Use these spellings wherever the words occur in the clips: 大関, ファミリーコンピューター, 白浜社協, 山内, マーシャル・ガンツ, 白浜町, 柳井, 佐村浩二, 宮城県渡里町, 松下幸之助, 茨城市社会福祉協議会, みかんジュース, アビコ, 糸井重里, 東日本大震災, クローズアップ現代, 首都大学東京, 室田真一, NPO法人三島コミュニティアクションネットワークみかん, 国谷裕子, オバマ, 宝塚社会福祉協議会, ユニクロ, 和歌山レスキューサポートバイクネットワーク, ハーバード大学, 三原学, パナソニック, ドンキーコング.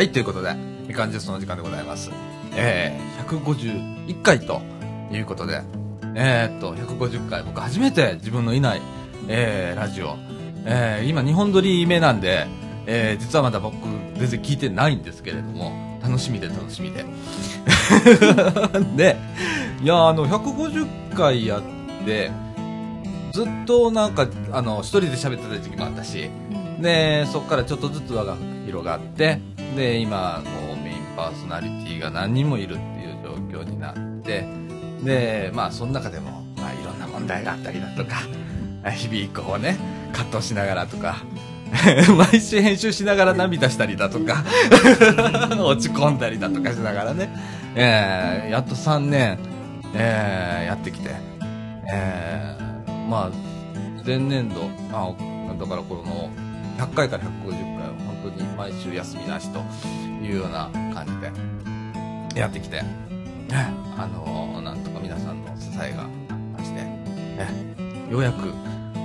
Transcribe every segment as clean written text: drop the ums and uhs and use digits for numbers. はい、ということで、みかんジュースの時間でございます。151回ということで、150回、僕初めて自分のいない、ラジオ、今2本撮り目なんで、実はまだ僕全然聞いてないんですけれども、楽しみで楽しみで。で、いや、150回やって、ずっとなんか、一人で喋ってた時期もあったし、で、そっからちょっとずつ輪が広がって、で、今、こう、メインパーソナリティが何人もいるっていう状況になって、で、まあ、その中でも、まあ、いろんな問題があったりだとか、日々こうね、葛藤しながらとか、毎週編集しながら涙したりだとか落ち込んだりだとかしながらね、やっと3年、やってきて、まあ前年度、まあ、だからこの100回から150回を本当に毎週休みなしというような感じでやってきて、なんとか皆さんの支えがありまして、ようやく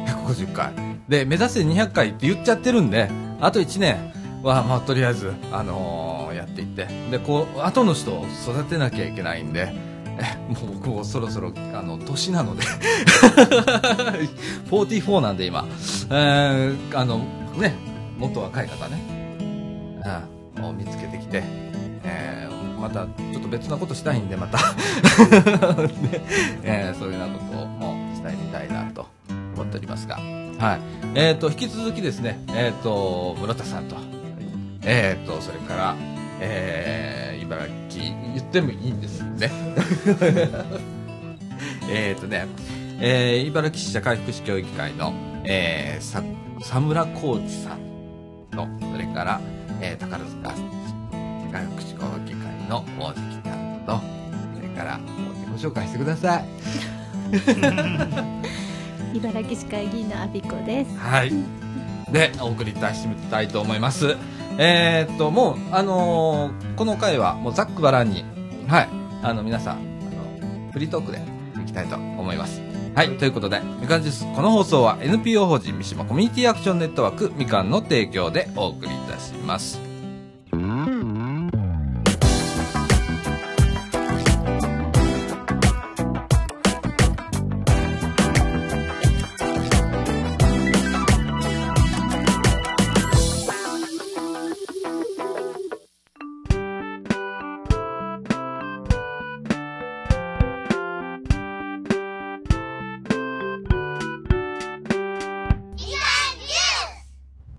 150回で、目指せ200回って言っちゃってるんで、あと1年は、まあ、とりあえず、やっていって、で、こう、後の人を育てなきゃいけないんで、もう僕もそろそろ、年なので、44なんで今、ね、元若い方ね、を見つけてきて、また、ちょっと別なことしたいんで、また、ね、そういうようなことをしたいみたいなと思っておりますが、はい、引き続きですね、室田さんと、それから、茨城、言ってもいいんですよね。茨城市社会福祉協議会の、佐村浩二さんと、それから、宝塚社会福祉協議会の大関さんと、それから、自己紹介してください。茨城市会議員のアビコです。はい。で、お送りいたしたいと思います。もう、この回は、もうざっくばらんに、はい、皆さん、フリートークでいきたいと思います。はい、ということで、みかんジュース、この放送は NPO 法人三島コミュニティアクションネットワークみかんの提供でお送りいたします。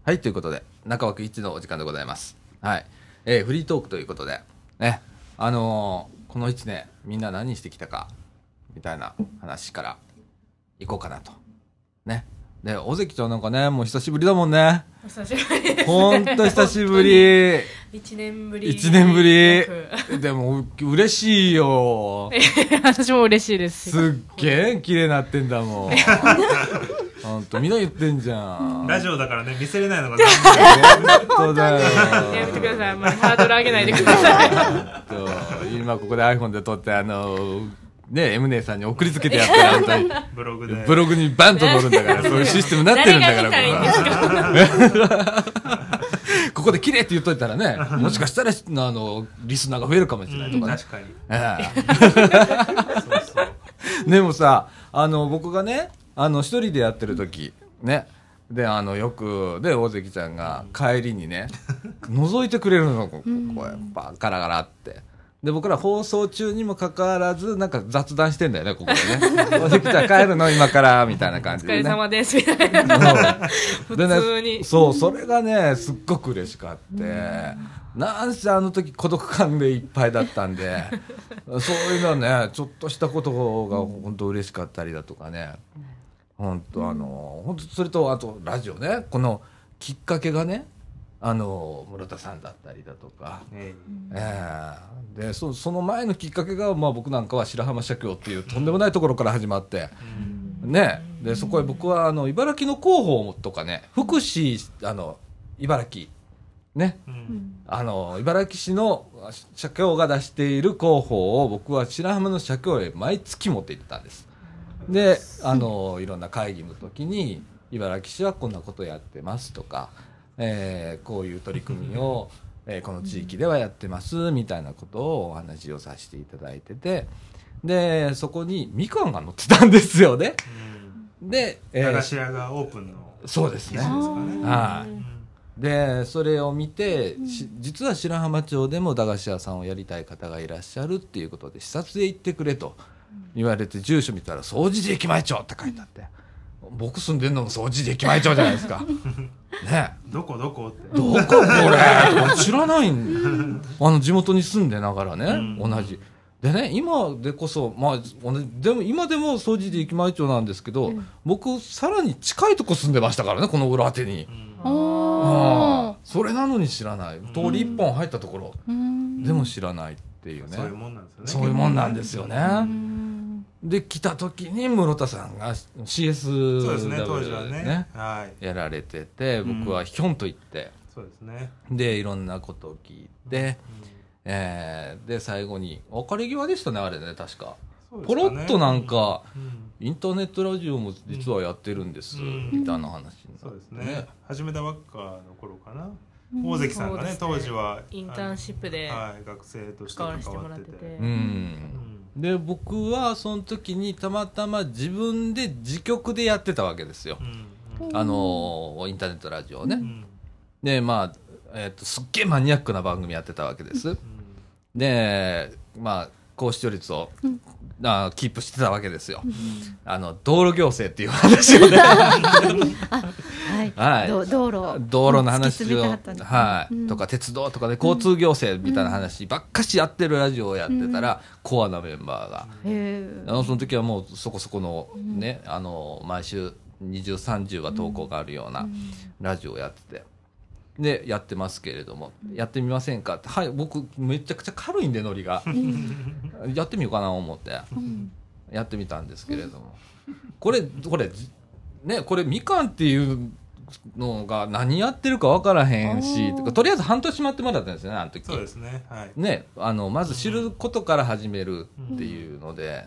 はい、ということで、中枠1のお時間でございます。はい。フリートークということで、ね、この1年、みんな何してきたか、みたいな話から、行こうかなと。ね。で、大関ちゃんなんかね、もう久しぶりだもんね。お久しぶりですね。ほんと久しぶり。1年ぶり。1年ぶり。でも、嬉しいよ。私も嬉しいです。すっげえ綺麗になってんだもん。ほんとみんな言ってんじゃん。ラジオだからね、見せれないのが本当だよ。やめてください。もうハードル上げないでください。今ここで iPhone で撮ってね、M 姉さんに送りつけてやってる本当にブログでブログにバンと載るんだから、そういうシステムになってるんだからここで綺麗って言っといたらね、もしかしたらリスナーが増えるかもしれないとかね。確かに。そうそう。でもさ、僕がね。一人でやってる時、ね。で、よく、で、大関ちゃんが帰りにね、覗いてくれるの、こうやっぱ、ガラガラって。で、僕ら放送中にもかかわらず、なんか雑談してんだよね、ここでね。大関ちゃん帰るの、今から、みたいな感じで、ね。お疲れ様です、みたいな。普通に、ね。そう、それがね、すっごく嬉しかって。なんせ時孤独感でいっぱいだったんで、そういうのはね、ちょっとしたことが本当嬉しかったりだとかね。本当本当それとあとラジオね、このきっかけがね、室田さんだったりだとか、でその前のきっかけが、まあ、僕なんかは白浜社協っていうとんでもないところから始まって、ね、でそこへ僕は茨城の広報とかね、福祉茨城ね、茨城市の社協が出している広報を僕は白浜の社協へ毎月持って行ってたんです。で、いろんな会議の時に、茨城市はこんなことやってますとか、こういう取り組みを、この地域ではやってますみたいなことをお話をさせていただいてて、でそこにみかんが載ってたんですよね。で、駄菓子屋がオープンのそうですね。でそれを見て、実は白浜町でも駄菓子屋さんをやりたい方がいらっしゃるっていうことで視察へ行ってくれと言われて、住所見たら掃除で駅前町って書いてあって、僕住んでるのも掃除で駅前町じゃないですかね。どこどこってどここれ知らないん地元に住んでながらね、同じでね、今でこそ、まあ、でも今でも掃除で駅前町なんですけど、僕さらに近いとこ住んでましたからね、この裏手に。ああ、それなのに知らない。通り一本入ったところでも知らないっていうね。そういうもんなんですよね。そういうもんなんですよね。で来た時に室田さんが CS そうですね、当時はね、やられてて、僕はひょんと行って、そうですね、でいろんなことを聞いて、で最後に別れ際でしたね、あれね、確かポロッとなんかインターネットラジオも実はやってるんですみたいな話になって、そうですね、始めたばっかの頃かな、大関さんがね、当時はインターンシップで学生として関わってて、で僕はその時にたまたま自分で自局でやってたわけですよ、インターネットラジオね。でまあすっげえマニアックな番組やってたわけです。でまあ高視聴率をキープしてたわけですよ。道路行政っていう話をね。道路の話を、とか鉄道とかで交通行政みたいな話ばっかしやってるラジオをやってたら、コアなメンバーがその時はもうそこそこのね、毎週20、30は投稿があるようなラジオをやってて。でやってますけれども、やってみませんかって、はい、僕めちゃくちゃ軽いんでノリがやってみようかなと思ってやってみたんですけれども、これみかんっていうのが何やってるか分からへんし、とりあえず半年待ってもらったんですよね、あの時。そうですね、はい、ね、まず知ることから始めるっていうので、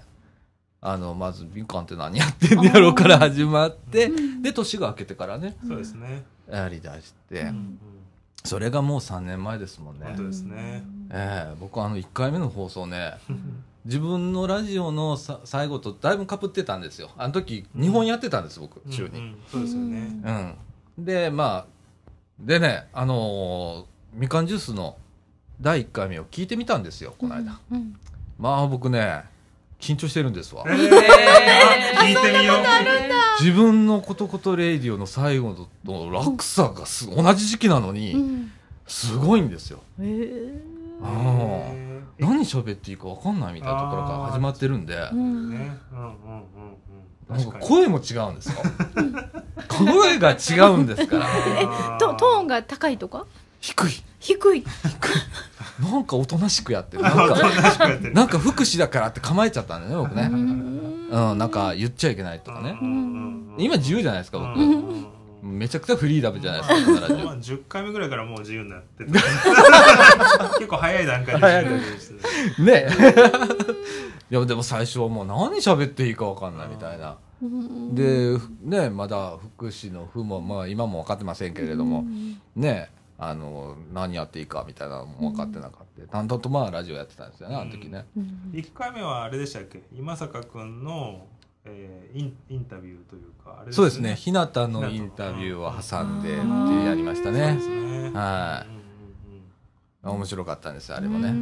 まずみかんって何やってんやろうから始まって、で年が明けてからね、そうですね、やりだして、それがもう3年前ですもんね。本当ですね。僕1回目の放送ね、自分のラジオの最後とだいぶ被ってたんですよ。あの時2本やってたんです、僕週に。そうですよね。でまあでね、みかんジュースの第1回目を聞いてみたんですよ、この間。まあ僕ね緊張してるんですわ。聞いてみよう。自分のことことレイディオの最後の落差が同じ時期なのにすごいんですよ。何喋っていいか分かんないみたいなところから始まってるんで、声も違うんですよ。声が違うんですから。トーンが高いとか？低い。なんかおとなしくやってる。なんか福祉だからって構えちゃったんだよね、僕ね。なんか言っちゃいけないとかね。今自由じゃないですか、僕。めちゃくちゃフリーダムじゃないですか。10回目ぐらいからもう自由になってて。結構早い段階で自由になってね。いやでも最初はもう何喋っていいか分かんないみたいな。で、ね、まだ福祉の負も、まあ今も分かってませんけれども、ね。何やっていいかみたいなのも分かってなかった、淡々とまあラジオやってたんですよね、あの時ね。1回目はあれでしたっけ、今坂君の、インタビューというかあれですね。そうですね、日向のインタビューを挟んでってやりましたね。面白かったんですよ、あれもね。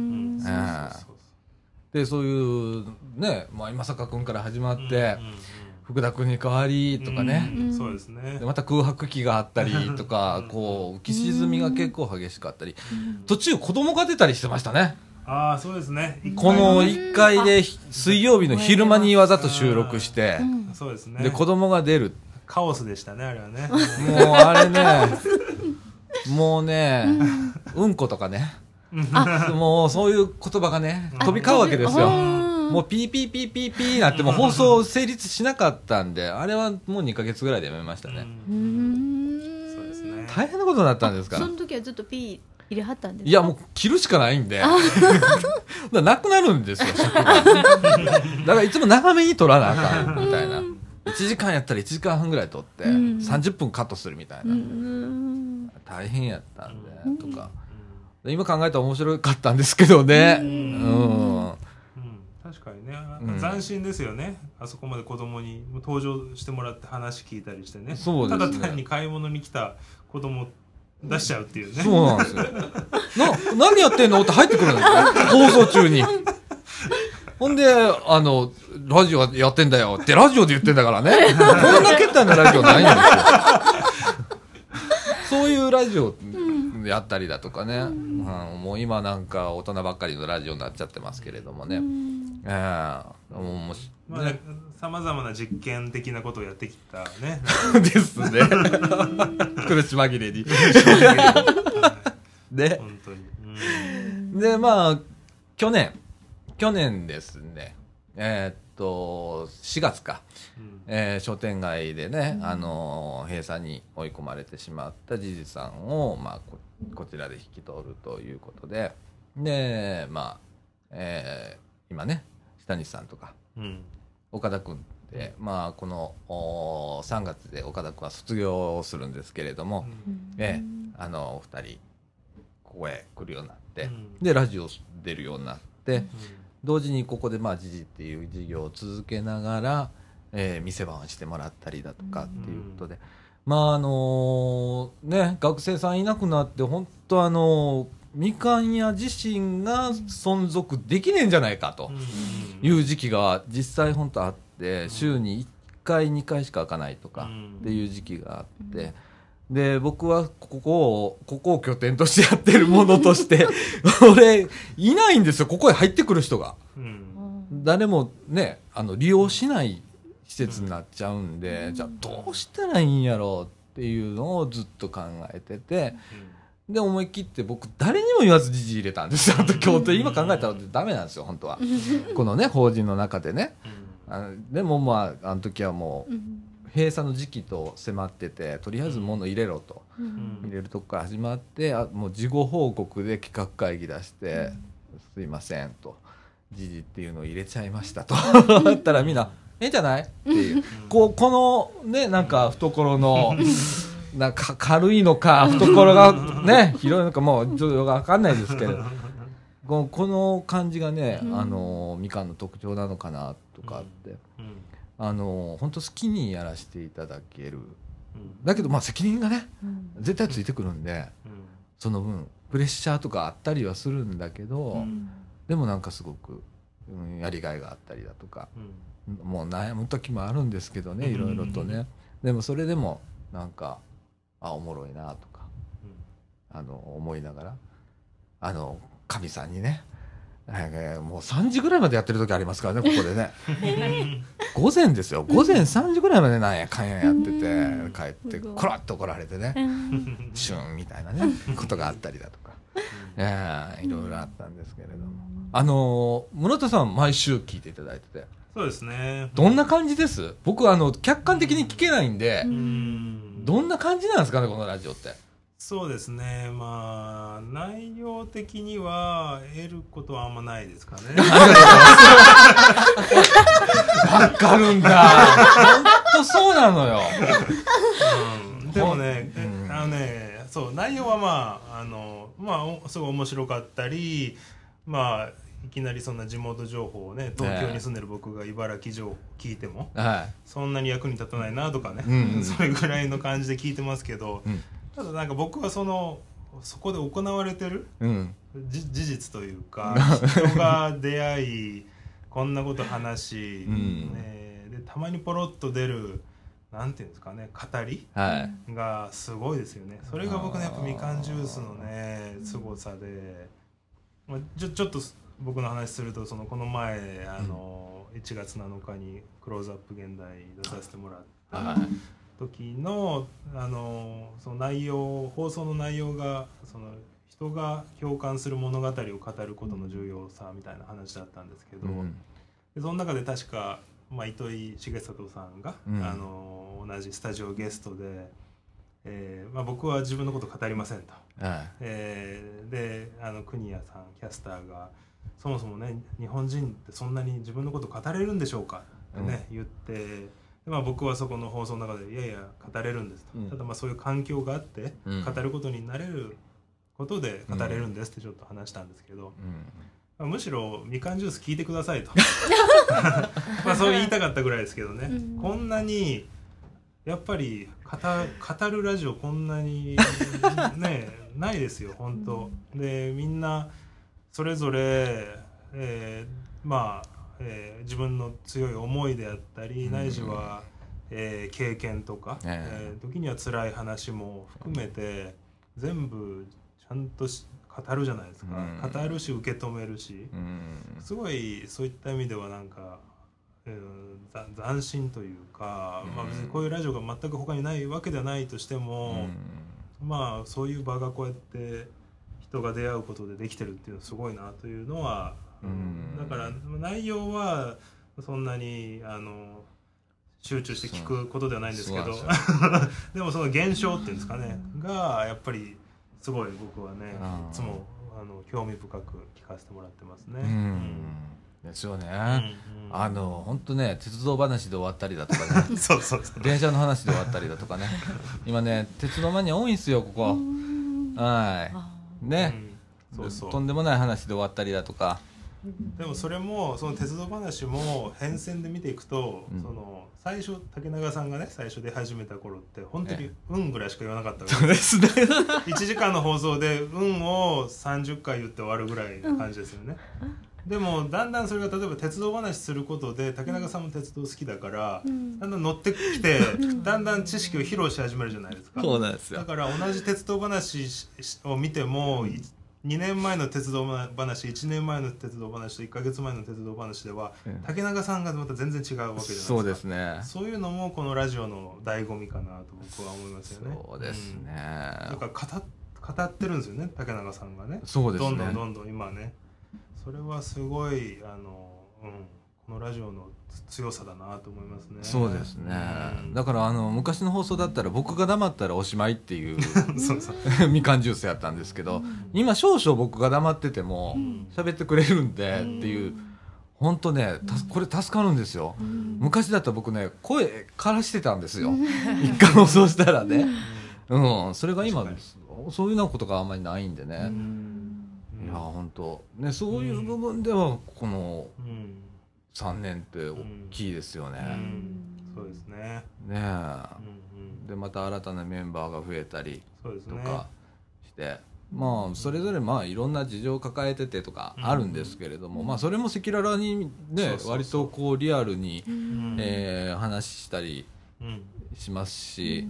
でそういうね、今坂君から始まって福田君に代わりとかね、また空白期があったりとか、こう浮き沈みが結構激しかったり、途中子供が出たりしてましたね。ああそうですね。この1回で水曜日の昼間にわざと収録して、そうですね、で子供が出るカオスでしたね、あれはね。もうあれね、もうね、うんことかね、もうそういう言葉がね飛び交うわけですよ。もうピーピーピーピーピーなって、もう放送成立しなかったんで、あれはもう2ヶ月ぐらいでやめましたね。そうですね。大変なことになったんですから。その時はずっとピー入れはったんですか？いやもう切るしかないんで、なくなるんですよ。だからいつも長めに取らなあかんみたいな。1時間やったら1時間半ぐらい取って、30分カットするみたいな。大変やったんでとか。今考えたら面白かったんですけどね。うん、確かにね、斬新ですよね、うん、あそこまで子供に登場してもらって話聞いたりしてね。そうですね、ただ単に買い物に来た子供出しちゃうっていうね。そうなんですよ何やってんのって入ってくるんですよ放送中にほんでラジオやってんだよってラジオで言ってんだからねこんなけったなラジオないんですよそういうラジオやったりだとかね、うん、もう今なんか大人ばっかりのラジオになっちゃってますけれどもね、うん、もしまあね、さまざまな実験的なことをやってきたねですね苦し紛れにで本当に、うん、でまあ去年ですね4月か、うん商店街でね、うん、閉鎖に追い込まれてしまったじじさんを、まあ、こちらで引き取るということででまあ、今ね下西さんとか、うん、岡田くんって、まあ、この3月で岡田くんは卒業をするんですけれども、うんお二人ここへ来るようになって、うん、でラジオ出るようになって、うん同時にここでまあ時事っていう事業を続けながら、店番をしてもらったりだとかっていうことで、うん、まあね学生さんいなくなって本当みかん屋自身が存続できねえんじゃないかという時期が実際本当あって週に1回2回しか開かないとかっていう時期があってで僕はここを拠点としてやってるものとして俺いないんですよここへ入ってくる人が、うん、誰もね利用しない施設になっちゃうんで、うん、じゃあどうしたらいいんやろうっていうのをずっと考えてて、うん、で思い切って僕誰にも言わずじじ入れたんですよ今日今考えたらダメなんですよ本当はこのね法人の中でね、うん、でもまああの時はもう、うん閉鎖の時期と迫っててとりあえず物入れろと、うん、入れるとこから始まってもう事後報告で企画会議出して、うん、すいませんと時事っていうのを入れちゃいましたとだったらみんなええんじゃないっていうこのねなんか懐のなんか軽いのか懐がね広いのかもうちょっと分かんないですけどこの感じがねみかんの特徴なのかなとかって。本当好きにやらせていただける、うん、だけどまあ責任がね、うん、絶対ついてくるんで、うん、その分プレッシャーとかあったりはするんだけど、うん、でもなんかすごく、うん、やりがいがあったりだとか、うん、もう悩む時もあるんですけどねいろいろとね、うんうん、でもそれでもなんかおもろいなとか、うん、思いながら神さんにねもう3時ぐらいまでやってる時ありますからねここでね午前ですよ午前3時ぐらいまでなんやかんややってて帰ってコロッと怒られてねシューンみたいなねことがあったりだとかいろいろあったんですけれども室田さん毎週聞いていただいててそうですねどんな感じです僕客観的に聞けないんでどんな感じなんですかねこのラジオってそうですねまあ内容的には得ることはあんまないですかねわかるんだ本当そうなのよ、うん、でもね、うん、ねそう内容はまあまあすごい面白かったりまあいきなりそんな地元情報をね東京に住んでる僕が茨城情報聞いても、そんなに役に立たないなとかね、うん、それぐらいの感じで聞いてますけど、うんただなんか僕はそこで行われてる、うん、事実というか人が出会いこんなこと話し、うんでたまにポロッと出るなんていうんですかね語り、はい、がすごいですよねそれが僕ねやっぱみかんジュースのね凄さで、まあ、ちょっと僕の話するとこの前1月7日にクローズアップ現代出させてもらって、はい時の、その内容放送の内容が人が共感する物語を語ることの重要さみたいな話だったんですけど、うん、でその中で確か、まあ、糸井重里さんが、うん、同じスタジオゲストで、まあ、僕は自分のこと語りませんと、で国谷さんキャスターがそもそもね日本人ってそんなに自分のこと語れるんでしょうかって、ねうん、言ってまあ、僕はそこの放送の中でいやいや語れるんですと、うん、ただまあそういう環境があって語ることになれることで語れるんですってちょっと話したんですけど、うんうん、むしろみかんジュース聞いてくださいとまあそう言いたかったぐらいですけどね、うん、こんなにやっぱり語るラジオこんなにねないですよ本当、うん、でみんなそれぞれ、まあ、自分の強い思いであったりないしは、経験とか、時には辛い話も含めて全部ちゃんと語るじゃないですか、うん、語るし受け止めるし、うん、すごいそういった意味ではなんか、斬新というか、まあ、別にこういうラジオが全く他にないわけではないとしても、うん、まあそういう場がこうやって人が出会うことでできてるっていうのはすごいなというのは、うん、だから内容はそんなに集中して聞くことではないんですけどでもその現象っていうんですかね、うん、がやっぱりすごい僕はねいつも興味深く聞かせてもらってますね、うんうん、ですよね、うんうん、本当ね鉄道話で終わったりだとかねそうそうそう電車の話で終わったりだとかね今ね鉄道マニア多いんですよここはいね、うん、そうそうとんでもない話で終わったりだとかでもそれもその鉄道話も変遷で見ていくと、うん、その最初竹中さんがね最初出始めた頃って本当に運ぐらいしか言わなかったわけですね1時間の放送で運を30回言って終わるぐらいの感じですよね、うん、でもだんだんそれが例えば鉄道話することで竹中さんも鉄道好きだから、うん、だんだん乗ってきて、うん、だんだん知識を披露し始めるじゃないですかそうなんですよだから同じ鉄道話を見ても、うん2年前の鉄道話、1年前の鉄道話と1ヶ月前の鉄道話では、うん、竹中さんがまた全然違うわけじゃないですか。そうですね。そういうのもこのラジオの醍醐味かなと僕は思いますよね。そうですね。うん、だから語ってるんですよね、竹中さんがね。そうですね。どんどん今ね。それはすごいうん、このラジオの強さだなと思いますね。そうですね。うん、だから昔の放送だったら僕が黙ったらおしまいっていうそうそうみかんジュースやったんですけど、うん、今少々僕が黙ってても喋ってくれるんでっていう、うん、本当ねこれ助かるんですよ、うん、昔だったら僕ね声からしてたんですよ、うん、一回放送したらね、うん、それが今そういうようなことがあんまりないんでね、うん、いや本当ねそういう部分ではこの、うん3年って大きいですよね、うんうん、そうですね、ねえ、うんうん、でまた新たなメンバーが増えたりとかして、ね、まあそれぞれまあいろんな事情を抱えててとかあるんですけれども、うん、まあそれも赤裸々にね、うん、割とこうリアルに、うん話したりしますし、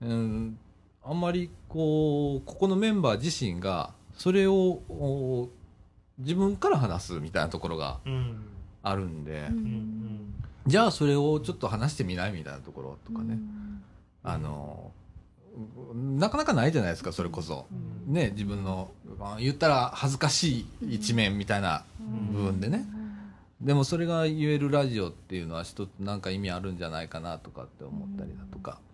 うんうん、あんまりここのメンバー自身がそれを自分から話すみたいなところが、うんあるんで、うん、じゃあそれをちょっと話してみないみたいなところとかね、うん、なかなかないじゃないですかそれこそ、うん、ね自分の言ったら恥ずかしい一面みたいな部分でね、うん、でもそれが言えるラジオっていうのは一つなんか意味あるんじゃないかなとかって思ったりだとか、うん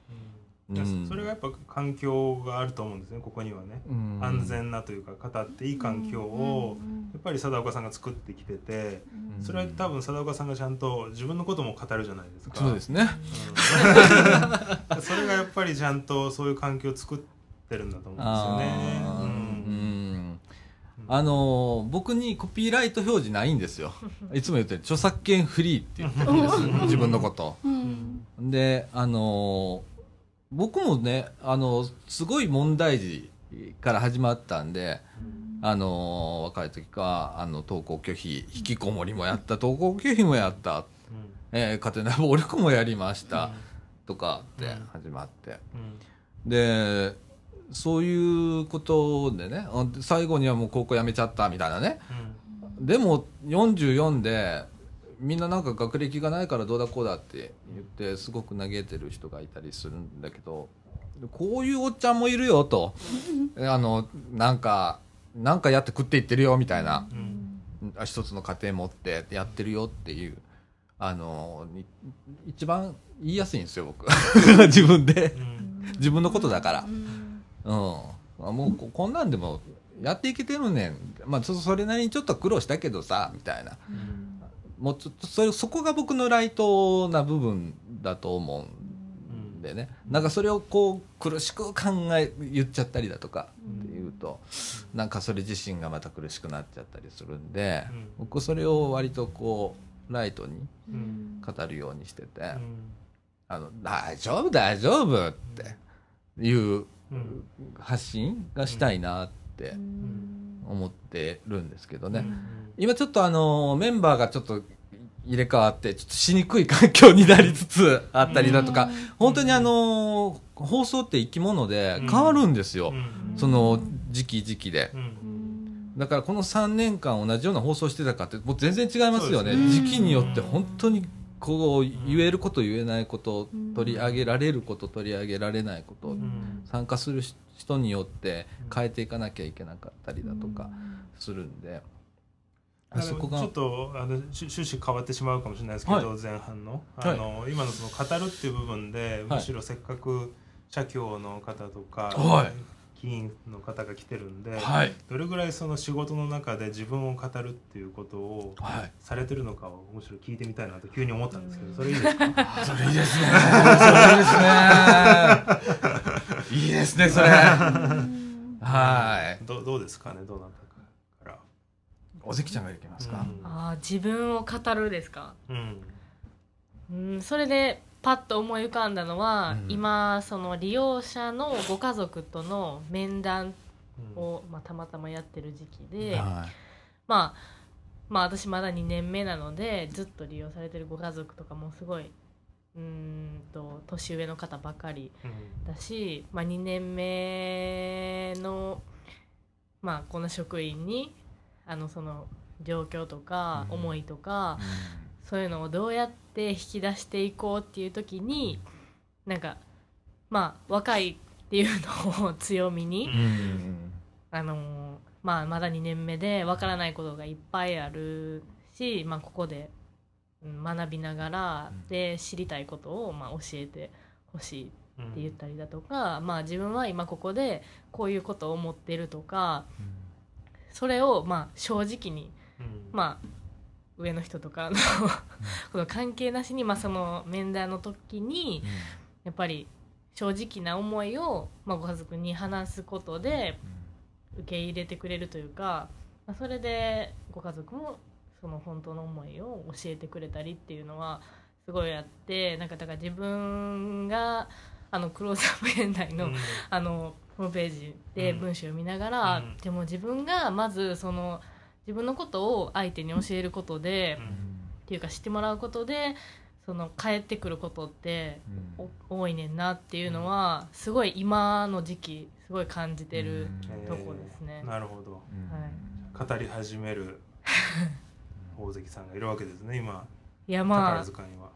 うん、それがやっぱ環境があると思うんですねここにはね、うん、安全なというか語っていい環境をやっぱり貞岡さんが作ってきてて、うん、それは多分貞岡さんがちゃんと自分のことも語るじゃないですかそうですね、うん、それがやっぱりちゃんとそういう環境を作ってるんだと思うんですよねあ、うんうん、僕にコピーライト表示ないんですよいつも言って著作権フリーって言ってるんです自分のこと、うん、で僕もねすごい問題児から始まったんで、若い時から登校拒否引きこもりもやった登校拒否もやった、うん家庭内暴力もやりました、うん、とかって始まって、うん、でそういうことでね最後にはもう高校辞めちゃったみたいなね、うん、でも44でみんななんか学歴がないからどうだこうだって言ってすごく嘆いてる人がいたりするんだけどこういうおっちゃんもいるよとなんかやって食っていってるよみたいな、うん、一つの家庭持ってやってるよっていう一番言いやすいんですよ僕自分で自分のことだから、うん、もうこんなんでもやっていけてるねん、まあ、それなりにちょっと苦労したけどさみたいな、うんもうちょっとそこが僕のライトな部分だと思うんでね、うん、なんかそれをこう苦しく言っちゃったりだとかっていうとなんかそれ自身がまた苦しくなっちゃったりするんで、僕それを割とこうライトに語るようにしてて、大丈夫大丈夫っていう発信がしたいなって思ってるんですけどね。今ちょっとメンバーがちょっと入れ替わってちょっとしにくい環境になりつつあったりだとか、本当に放送って生き物で変わるんですよ、その時期時期で。だからこの3年間同じような放送してたかってもう全然違いますよね。時期によって本当にこう言えること言えないこと、取り上げられること取り上げられないこと、参加する人によって変えていかなきゃいけなかったりだとかするんで、そこがちょっと趣旨変わってしまうかもしれないですけど、はい、前半の、はい、今のその語るっていう部分で、はい、むしろせっかく社協の方とか、議員の方が来てるんで、はい、どれぐらいその仕事の中で自分を語るっていうことをされてるのかをむしろ聞いてみたいなと急に思ったんですけど、それいいですか？それいいですね。それいいですね。いいですねそれ。はい。どうですかね、どうなったか。お関ちゃんができますか、自分を語るですか、それでパッと思い浮かんだのは、今その利用者のご家族との面談を、たまたまやってる時期で、私まだ2年目なのでずっと利用されてるご家族とかもすごい年上の方ばかりだし、2年目の、この職員にその状況とか思いとか、そういうのをどうやって引き出していこうっていう時に、若いっていうのを強みに、まだ2年目でわからないことがいっぱいあるし、ここで学びながらで知りたいことを教えてほしいって言ったりだとか、自分は今ここでこういうことを思ってるとか、それを正直に、上の人とかのこの関係なしに、その面談の時にやっぱり正直な思いを、ご家族に話すことで受け入れてくれるというか、それでご家族もその本当の思いを教えてくれたりっていうのはすごいあって、だから自分がクローズアップ現代の、ホームページで文章を見ながら、でも自分がまずその自分のことを相手に教えることで、っていうか知ってもらうことでその返ってくることって、多いねんなっていうのはすごい今の時期すごい感じてるとこですね。なるほど、語り始める大関さんがいるわけですね今。いや、宝塚には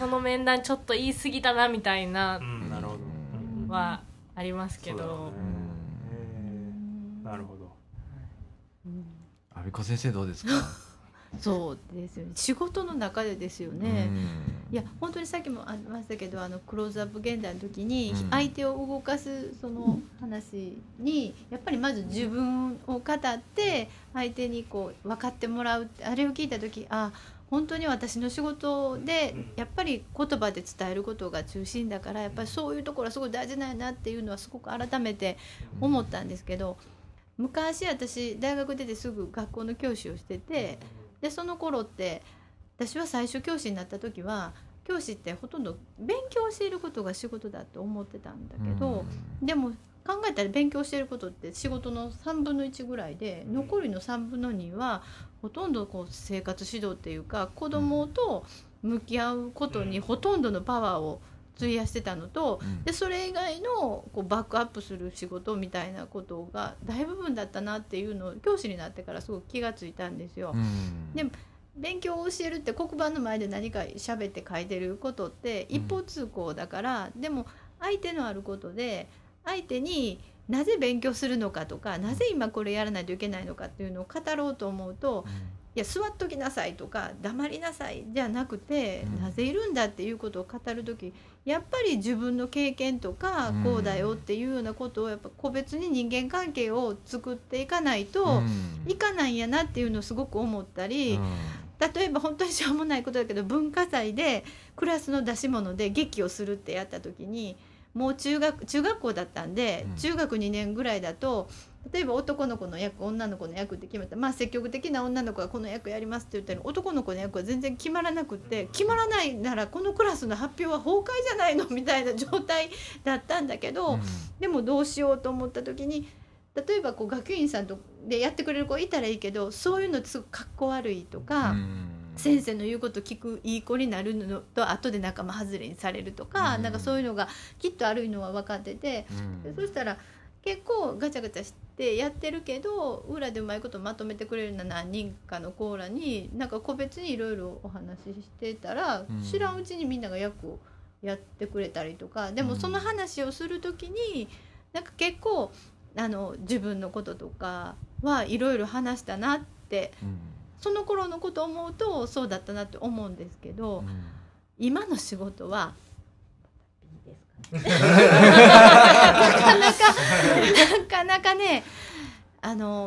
この面談ちょっと言い過ぎたなみたいなはありますけど、なるほど。安孫子先生どうですか？そうですよね、仕事の中でですよね。いや本当にさっきもありましたけど、クローズアップ現代の時に相手を動かすその話に、やっぱりまず自分を語って相手にこう分かってもらうって、あれを聞いた時、本当に私の仕事でやっぱり言葉で伝えることが中心だから、やっぱりそういうところはすごい大事なんやなっていうのはすごく改めて思ったんですけど、昔私大学出てすぐ学校の教師をしてて、でその頃って私は最初教師になった時は、教師ってほとんど勉強していることが仕事だと思ってたんだけど、でも考えたら勉強していることって仕事の3分の1ぐらいで、残りの3分の2はほとんどこう生活指導っていうか、子供と向き合うことにほとんどのパワーを費やしてたのと、でそれ以外のこうバックアップする仕事みたいなことが大部分だったなっていうのを教師になってからすごく気がついたんですよ。で勉強を教えるって黒板の前で何か喋って書いてることって一方通行だから、でも相手のあることで相手になぜ勉強するのかとか、なぜ今これやらないといけないのかっていうのを語ろうと思うと、いや座っときなさいとか黙りなさいじゃなくて、なぜいるんだっていうことを語る時、やっぱり自分の経験とかこうだよっていうようなことをやっぱ個別に人間関係を作っていかないといかないんやなっていうのをすごく思ったり、例えば本当にしょうもないことだけど、文化祭でクラスの出し物で劇をするってやった時に、もう中学校だったんで、中学2年ぐらいだと例えば男の子の役女の子の役って決めた、まあ積極的な女の子はこの役やりますって言ったら、男の子の役は全然決まらなくて、決まらないならこのクラスの発表は崩壊じゃないのみたいな状態だったんだけど、でもどうしようと思った時に、例えばこう学院さんでやってくれる子いたらいいけど、そういうのってすごくかっこ悪いとか、先生の言うこと聞くいい子になるのと後で仲間外れにされるとか、なんかそういうのがきっと悪いのは分かってて、そしたら結構ガチャガチャしてやってるけど、裏でうまいことまとめてくれるのは何人かのコーラになんか個別にいろいろお話ししてたら、知らんうちにみんなが役をやってくれたりとか。でもその話をするときになんか結構自分のこととかはいろいろ話したなって、その頃のことを思うとそうだったなって思うんですけど、今の仕事はなかなかね、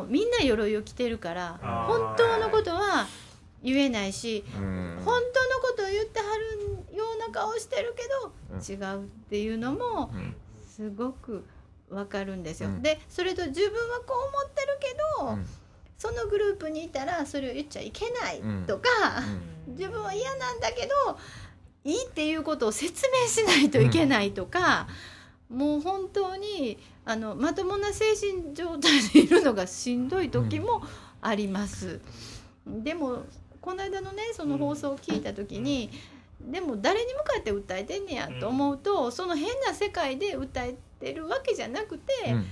みんな鎧を着てるから本当のことは言えないし、本当のことを言ってはるような顔してるけど違うっていうのもすごく分かるんですよ。でそれと自分はこう思ってるけど、そのグループにいたらそれを言っちゃいけないとか、自分は嫌なんだけどいいっていうことを説明しないといけないとか、もう本当にまともな精神状態でいるのがしんどい時もあります。でもこの間のねその放送を聞いた時に、でも誰に向かって訴えてんねやと思うと、その変な世界で訴えてるわけじゃなくて、も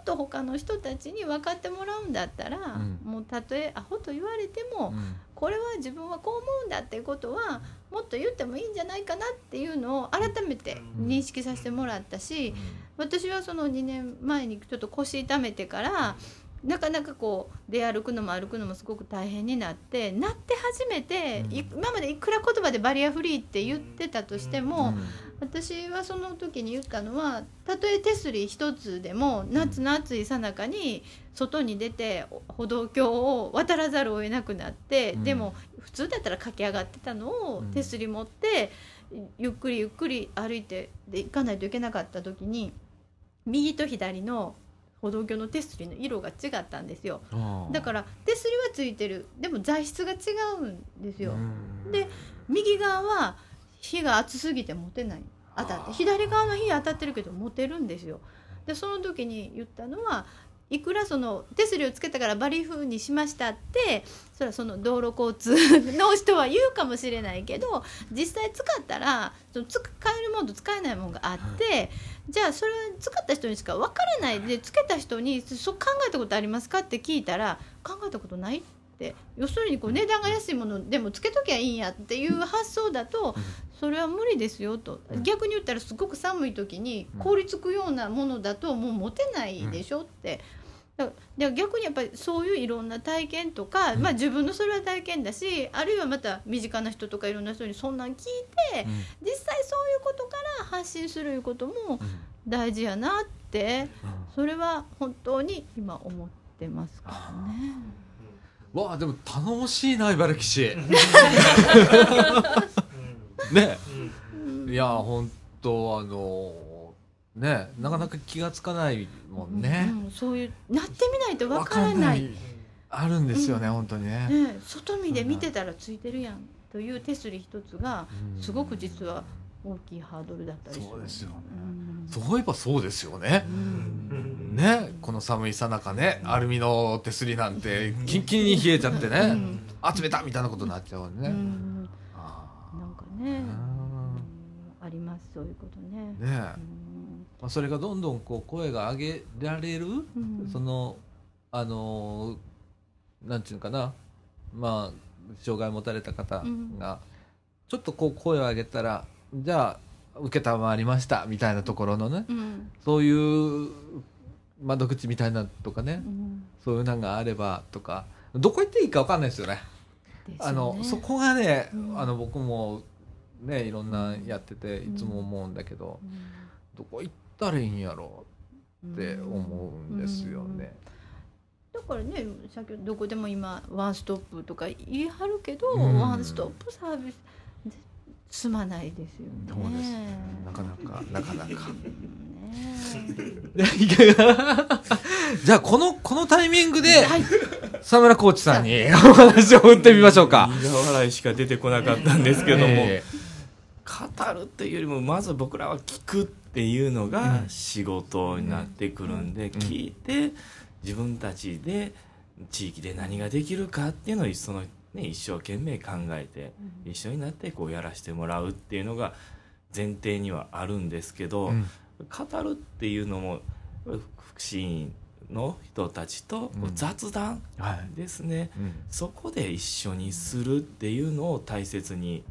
っと他の人たちに分かってもらうんだったら、もうたとえアホと言われても、これは自分はこう思うんだっていうことはもっと言ってもいいんじゃないかなっていうのを改めて認識させてもらったし、私はその2年前にちょっと腰痛めてからなかなかこう出歩くのも歩くのもすごく大変になって初めて、今までいくら言葉でバリアフリーって言ってたとしても、私はその時に言ったのは、たとえ手すり一つでも夏の暑いさなかに外に出て歩道橋を渡らざるを得なくなって、でも普通だったら駆け上がってたのを手すり持ってゆっくりゆっくり歩いて行かないといけなかった時に、右と左の歩道橋の手すりの色が違ったんですよ。だから手すりはついてる、でも材質が違うんですよ。で右側は火が熱すぎて持てない、当たって、左側の火当たってるけど持てるんですよ。でその時に言ったのは、いくらその手すりをつけたからバリ風にしましたって、それはその道路交通の人は言うかもしれないけど、実際使ったらその使えるものと使えないものがあって、じゃあそれを使った人にしか分からないで、つけた人にそう考えたことありますかって聞いたら、考えたことないって、要するにこう値段が安いものでもつけときゃいいんやっていう発想だと、それは無理ですよと。逆に言ったらすごく寒い時に凍りつくようなものだともう持てないでしょって。で逆にやっぱりそういういろんな体験とか、自分のそれは体験だし、あるいはまた身近な人とかいろんな人にそんなん聞いて、実際そういうことから発信することも大事やなって、それは本当に今思ってますからね。わあ、でも頼もしいな茨城市ね、いや本当ね、なかなか気がつかないもんね、そういうなってみないとわからないあるんですよね、本当に ね外見で見てたらついてるやんという手すり一つがすごく実は大きいハードルだったりする。そうですよね、そういえばそうですよね、ね、この寒いさなかね、アルミの手すりなんてキンキンに冷えちゃってね、集めたみたいなことになっちゃうね、なんかね、ありますそういうことね、それがどんどんこう声が上げられる、そのなんていうのかな、障害を持たれた方がちょっとこう声を上げたら、じゃあ承りましたみたいなところのね、そういう窓口みたいなとかね、そういうのがあればとか、どこ行っていいか分かんないですよね。そこがね、僕もねいろんなやってていつも思うんだけど、どこ行って行ったらいいんやろうって思うんですよね、からね、先ほどどこでも今ワンストップとか言い張るけど、うん、ワンストップサービス済まないですよね。そうですね、なかなかなかなかじゃあこのタイミングで沢村コーチさんにお話を振ってみましょうか。苦笑いしか出てこなかったんですけども、語るというよりもまず僕らは聞くっていうのが仕事になってくるんで、聞いて自分たちで地域で何ができるかっていうのをその、ね、一生懸命考えて一緒になってこうやらせてもらうっていうのが前提にはあるんですけど、語るっていうのも福祉院の人たちと雑談ですね、うんはいうん、そこで一緒にするっていうのを大切に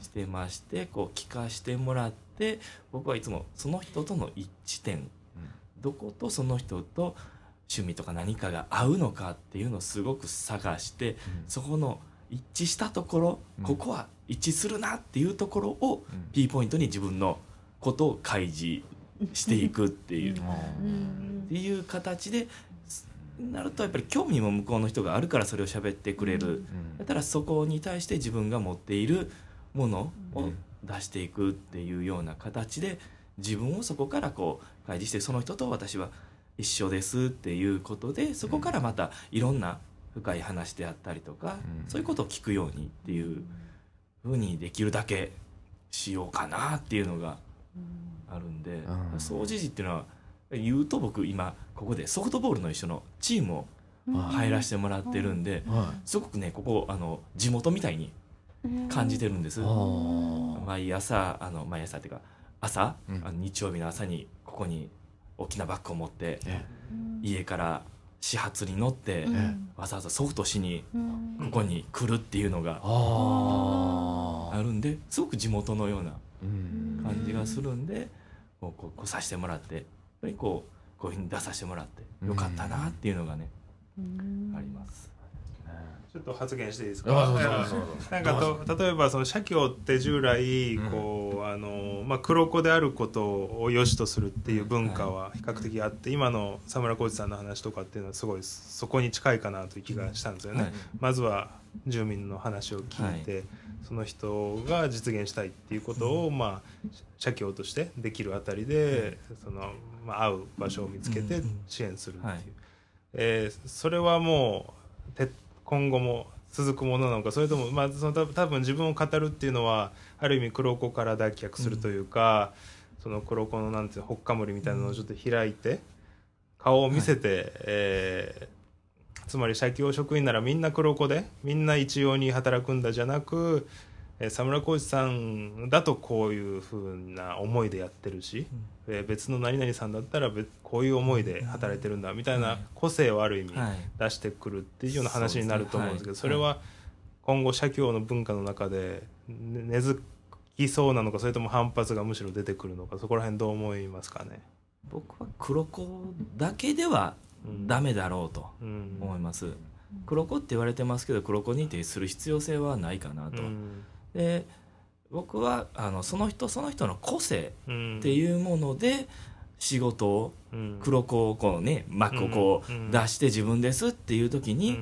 してまして、こう聞かしてもらって、僕はいつもその人との一致点、どことその人と趣味とか何かが合うのかっていうのをすごく探して、そこの一致したところ、ここは一致するなっていうところをピーポイントに自分のことを開示していくっていうっていう形でなると、やっぱり興味も向こうの人があるからそれを喋ってくれる、だからそこに対して自分が持っているものを出していくっていうような形で、自分をそこからこう開示して、その人と私は一緒ですっていうことで、そこからまたいろんな深い話であったりとか、そういうことを聞くようにっていうふうにできるだけしようかなっていうのがあるんで、総知事っていうのは言うと、僕今ここでソフトボールの一緒のチームを入らせてもらってるんで、すごくね、ここ地元みたいに感じてるんです。毎朝っていうか朝、日曜日の朝にここに大きなバッグを持って家から始発に乗ってわざわざソフトしにここに来るっていうのがあるんで、すごく地元のような感じがするんで、こうさせてもらって、こういうふうに出させてもらってよかったなっていうのがね、あります。ちょっと発言していいですか。なんかと例えばその社協って従来こう黒子であることを良しとするっていう文化は比較的あって、今の沢村浩二さんの話とかっていうのはすごいそこに近いかなという気がしたんですよね、まずは住民の話を聞いて、その人が実現したいっていうことを、社協としてできるあたりで、会う場所を見つけて支援するっていう、それはもう今後も続くものなのか、それとも、多分自分を語るっていうのはある意味黒子から脱却するというか、その黒子のなんていうのほっかむりみたいなのをちょっと開いて顔を見せて、つまり社協職員ならみんな黒子でみんな一様に働くんだじゃなく、沢村浩二さんだとこういう風な思いでやってるし、別の何々さんだったらこういう思いで働いてるんだみたいな個性をある意味出してくるっていうような話になると思うんですけど、それは今後社協の文化の中で根付きそうなのか、それとも反発がむしろ出てくるのか、そこら辺どう思いますかね。僕は黒子だけではダメだろうと思います。黒子って言われてますけど、黒子認定する必要性はないかなと。で僕はその人の個性っていうもので仕事を、黒子をこうね、幕をこう出して自分ですっていう時に、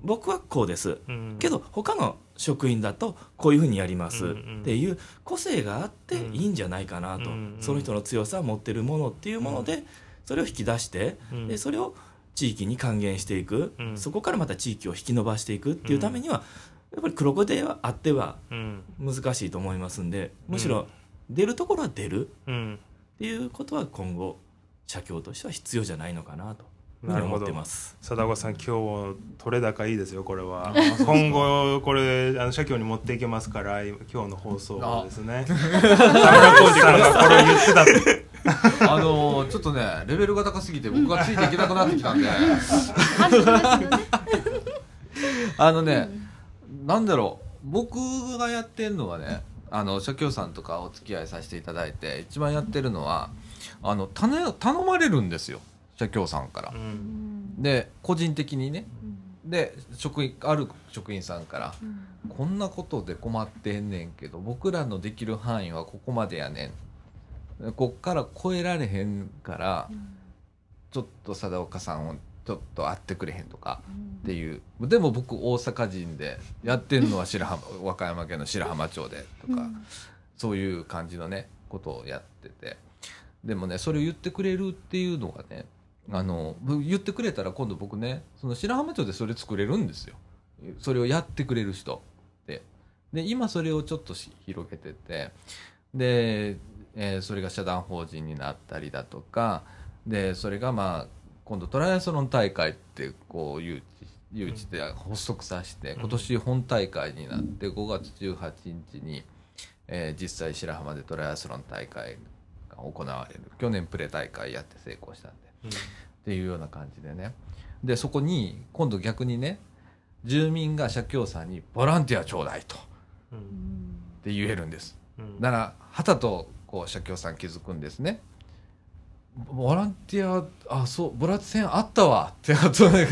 僕はこうです、けど他の職員だとこういうふうにやりますっていう個性があっていいんじゃないかなと、その人の強さを持ってるものっていうもので、それを引き出して、でそれを地域に還元していく、そこからまた地域を引き伸ばしていくっていうためには、やっぱり黒子ではあっては難しいと思いますんで、むしろ出るところは出るっていうことは今後社協としては必要じゃないのかなと思ってます。貞子さん、今日取れ高いいですよ。これは今後これ社協に持っていけますから、今日の放送はですね、沢村浩二さんがこれを言ってたってちょっとね、レベルが高すぎて僕がついていけなくなってきたんでなんだろう、僕がやってるのはね、社協さんとかお付き合いさせていただいて一番やってるのは、頼まれるんですよ、社協さんから、で個人的にね、である職員さんから、こんなことで困ってんねんけど僕らのできる範囲はここまでやねん、こっから超えられへんから、ちょっと貞岡さんをちょっと会ってくれへんとかっていう、うん、でも僕大阪人でやってるのは和歌山県の白浜町でとか、うん、そういう感じのねことをやってて、でもねそれを言ってくれるっていうのがね、言ってくれたら今度僕ねその白浜町でそれ作れるんですよ、それをやってくれる人で。で今それをちょっと広げてて、で、それが社団法人になったりだとかで、それがまあ今度トライアスロン大会ってこう誘致で発足させて、今年本大会になって5月18日に、実際白浜でトライアスロン大会が行われる。去年プレ大会やって成功したんで、うん、っていうような感じでね。でそこに今度逆にね住民が社協さんにボランティアちょうだいと、うん、って言えるんです、うん、なら旗とこう社協さん気づくんですね。ボランティア、あ、そうボラティアあったわってあと、ね、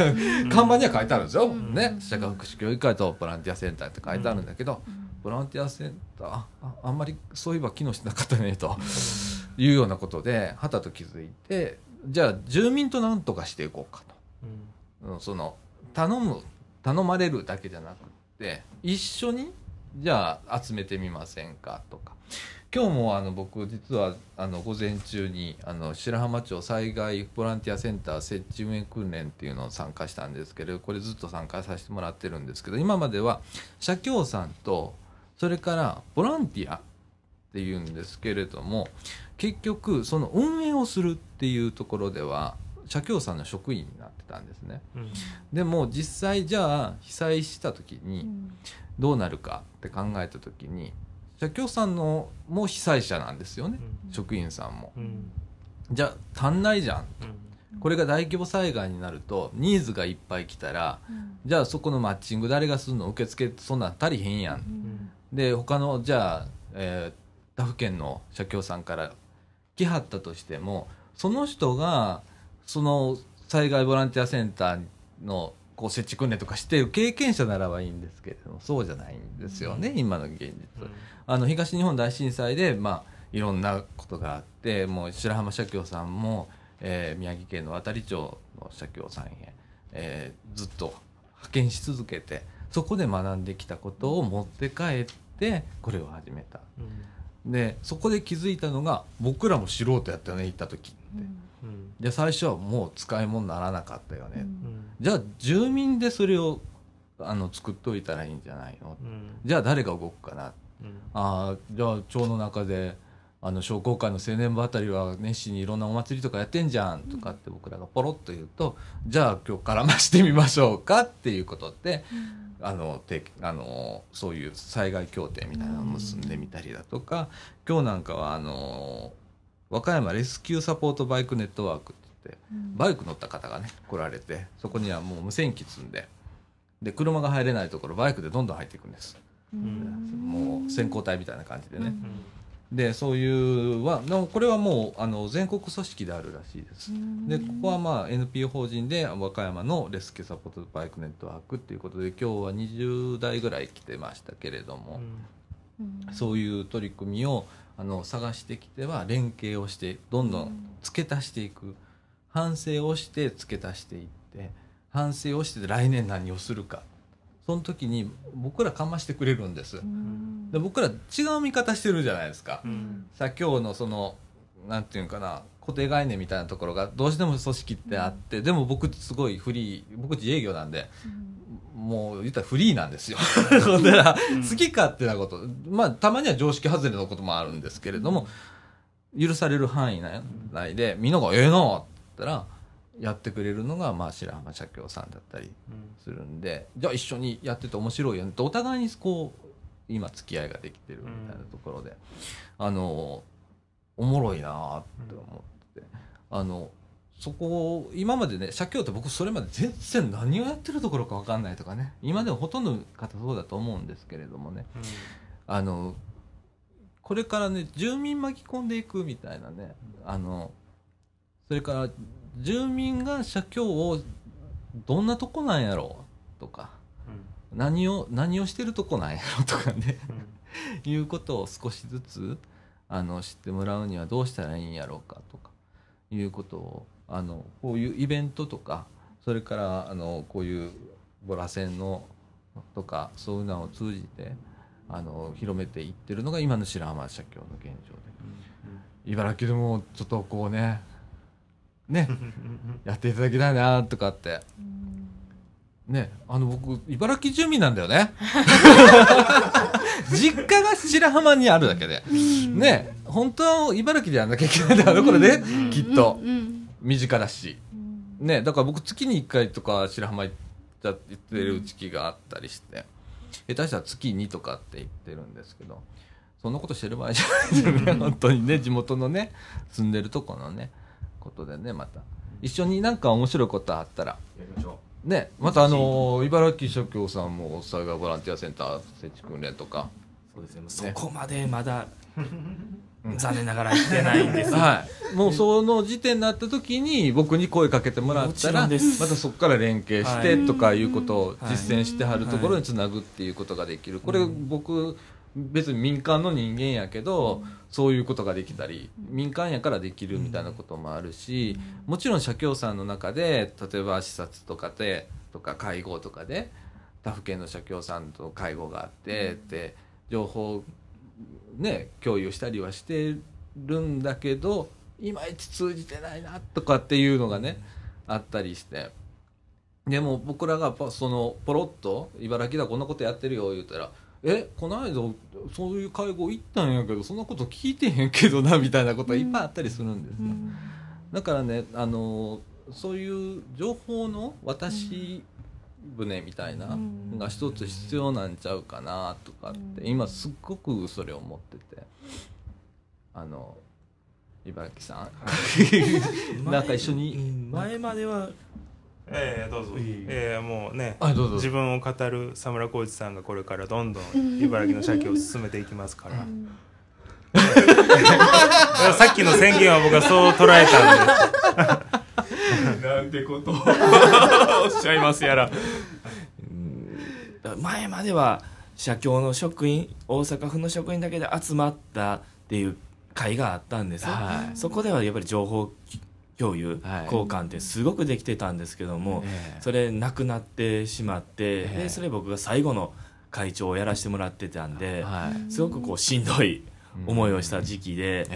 看板には書いてあるんですよ、うん、ね、社会福祉協議会とボランティアセンターって書いてあるんだけど、うん、ボランティアセンター あんまりそういえば機能してなかったねと、うん、いうようなことで旗と気づいて、じゃあ住民と何とかしていこうかと、うん、その頼まれるだけじゃなくって一緒にじゃあ集めてみませんかとか。今日も僕実は午前中に白浜町災害ボランティアセンター設置運営訓練っていうのを参加したんですけど、これずっと参加させてもらってるんですけど、今までは社協さんとそれからボランティアっていうんですけれども、結局その運営をするっていうところでは社協さんの職員になってたんですね、うん、でも実際じゃあ被災した時にどうなるかって考えた時に社協さんのも被災者なんですよね、うん、職員さんも、うん、じゃあ足んないじゃんと、うん、これが大規模災害になるとニーズがいっぱい来たら、うん、じゃあそこのマッチング誰がするの、受付そんなん足りへんやん、うん、で他のじゃあ、他府県の社協さんから来はったとしても、その人がその災害ボランティアセンターのこう設置訓練とかしている経験者ならばいいんですけれども、そうじゃないんですよね、うん、今の現実、うん、東日本大震災で、まあ、いろんなことがあって、もう白浜社協さんも、宮城県の渡里町の社協さんへ、ずっと派遣し続けて、そこで学んできたことを持って帰ってこれを始めた、うん、でそこで気づいたのが僕らも素人やったよね、行った時って、うんうん、で最初はもう使い物にならなかったよね、うん、じゃあ住民でそれを作っといたらいいんじゃないの、うん、じゃあ誰が動くかな、うん、じゃあ町の中で商工会の青年部あたりは熱心にいろんなお祭りとかやってんじゃんとかって僕らがポロッと言うと、うん、じゃあ今日絡ましてみましょうかっていうことで、うん、そういう災害協定みたいなのを結んでみたりだとか、うん、今日なんかは和歌山レスキューサポートバイクネットワークって言って、うん、バイク乗った方がね来られて、そこにはもう無線機積んで、で車が入れないところバイクでどんどん入っていくんです、うん、もう先行隊みたいな感じでね、うん、でそういうこれはもう全国組織であるらしいです、うん、でここはまあ NPO 法人で和歌山のレスキューサポートバイクネットワークっていうことで、今日は20代ぐらい来てましたけれども、うん、そういう取り組みを探してきては連携をしてどんどん付け足していく、反省をして付け足していって、反省をして来年何をするか、その時に僕らかましてくれるんです、うん、で僕ら違う見方してるじゃないですか、うん、さ今日のそのなんていうかな固定概念みたいなところがどうしても組織ってあって、うん、でも僕すごいフリー、僕自営業なんで、うん、もう言ったらフリーなんですよだから好き勝手なこと、まあたまには常識外れのこともあるんですけれども、許される範囲内でみんながええなって言ったらやってくれるのが、まあ白浜社協さんだったりするんで、じゃあ一緒にやってて面白いよねと、お互いにこう今付き合いができてるみたいなところで、おもろいなって思って、そこを今までね社協って僕それまで全然何をやってるところか分かんないとかね、今でもほとんどの方そうだと思うんですけれどもね、うん、これからね住民巻き込んでいくみたいなね、それから住民が社協をどんなとこなんやろうとか、うん、何をしてるとこなんやろとかね、うん、いうことを少しずつ知ってもらうにはどうしたらいいんやろうかとかいうことをこういうイベントとか、それからこういうボラ船のとかそういうのを通じて広めていってるのが今の白浜社協の現状で、茨城でもちょっとこうねやっていただきたいなとかってね、僕茨城住民なんだよね実家が白浜にあるだけでね、本当は茨城でやんなきゃいけないんだろうこれね、きっと身近だしね、だから僕月に1回とか白浜行ってる時期があったりして、下手したら月2とかって言ってるんですけど、そんなことしてる場合じゃないですよね本当にね、地元のね住んでるとこのねことでね、また一緒になんか面白いことあったらやりましょうね。また茨城社協さんも災害ボランティアセンター設置訓練とか、そうですね、そこまでまだ残念ながら行ってないんです、はい、もうその時点になった時に僕に声かけてもらったら、またそこから連携してとかいうことを実践してはるところにつなぐっていうことができる。これ僕別に民間の人間やけど、そういうことができたり民間やからできるみたいなこともあるし、もちろん社協さんの中で例えば視察とかでとか会合とかで他府県の社協さんと会合があってって情報ね、共有したりはしてるんだけど、いまいち通じてないなとかっていうのがねあったりして、でも僕らがそのポロッと茨城だこんなことやってるよ言うたら、この間そういう会合行ったんやけどそんなこと聞いてへんけどなみたいなことがいっぱいあったりするんですよ、だからねそういう情報の渡し船みたいなが一つ必要なんちゃうかなとかって今すっごくそれを持ってて、茨城さんなんか一緒に前まではどうぞもうね、自分を語る佐村浩二さんがこれからどんどん茨城の社協を進めていきますからさっきの宣言は僕はそう捉えたんでなんてことをおっしゃいますやら前までは社協の職員、大阪府の職員だけで集まったっていう会があったんです、はい、そこではやっぱり情報共有、はい、交換ってすごくできてたんですけども、それなくなってしまって、でそれ僕が最後の会長をやらせてもらってたんで、すごくこうしんどい思いをした時期で、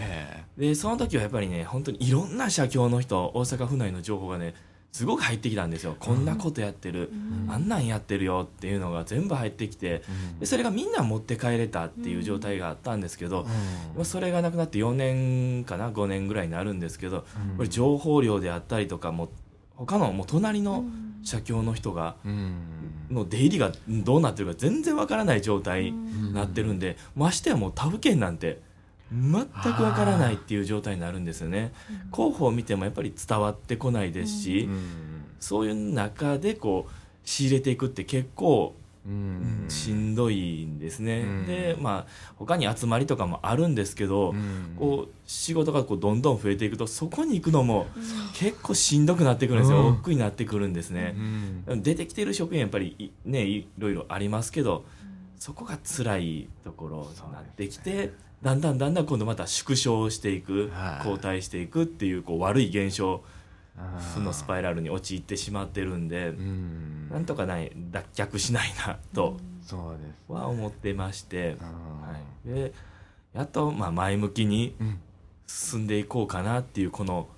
でその時はやっぱりね本当にいろんな社協の人、大阪府内の情報がねすごく入ってきたんですよ。こんなことやってる、あんなんやってるよっていうのが全部入ってきて、でそれがみんな持って帰れたっていう状態があったんですけど、それがなくなって4年かな5年ぐらいになるんですけど、これ情報量であったりとかも他のもう隣の社協の人がの出入りがどうなってるか全然わからない状態になってるんで、ましてやもう他府県なんて全くわからないっていう状態になるんですよね。候補を見てもやっぱり伝わってこないですし、そういう中でこう仕入れていくって結構しんどいんですね。でまあ他に集まりとかもあるんですけど、こう仕事がこうどんどん増えていくとそこに行くのも結構しんどくなってくるんですよ。億劫になってくるんですね。出てきてる職員やっぱりねいろいろありますけど、そこが辛いところになってきて、だんだん今度また縮小していく、後退していくっていうこう悪い現象、負のスパイラルに陥ってしまってるんで、なんとか脱却しないなとは思ってまして、でやっとまあ前向きに進んでいこうかなっていうこの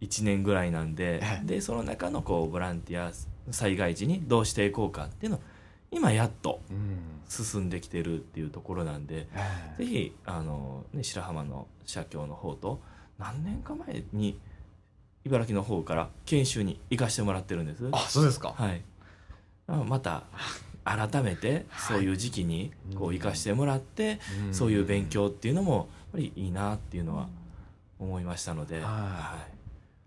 1年ぐらいなんで、でその中のこうボランティア災害時にどうしていこうかっていうのを今やっと進んできてるっていうところなんで、ぜひ白浜の社協の方と何年か前に茨城の方から研修に行かしてもらってるんです。あ、そうですか。はい。また改めてそういう時期にこう行かしてもらって、そういう勉強っていうのもやっぱりいいなっていうのは思いましたので、はい、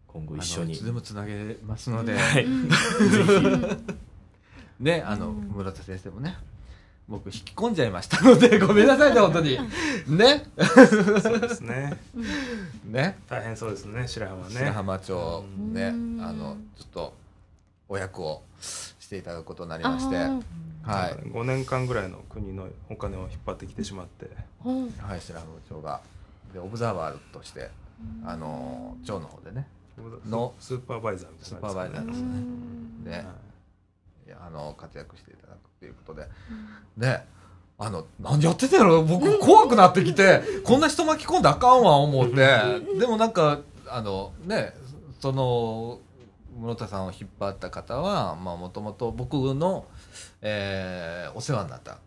今後一緒にいつでもつなげますので、はい、ぜひ。ね、室田先生もね僕引き込んじゃいましたのでごめんなさいね本当にねそうですねね大変そうですね白浜ね、白浜町ねちょっとお役をしていただくことになりまして、はい、5年間ぐらいの国のお金を引っ張ってきてしまって、はい、白浜町がでオブザーバーとして町の方でねのスーパーバイザーみたいな、ね、スーパーバイザーですねで、うん、活躍していただくということで、うん、で何やってたやろ、僕怖くなってきてこんな人巻き込んだらあかんわ思ってでもなんかね、その室田さんを引っ張った方はもともと僕の、お世話になった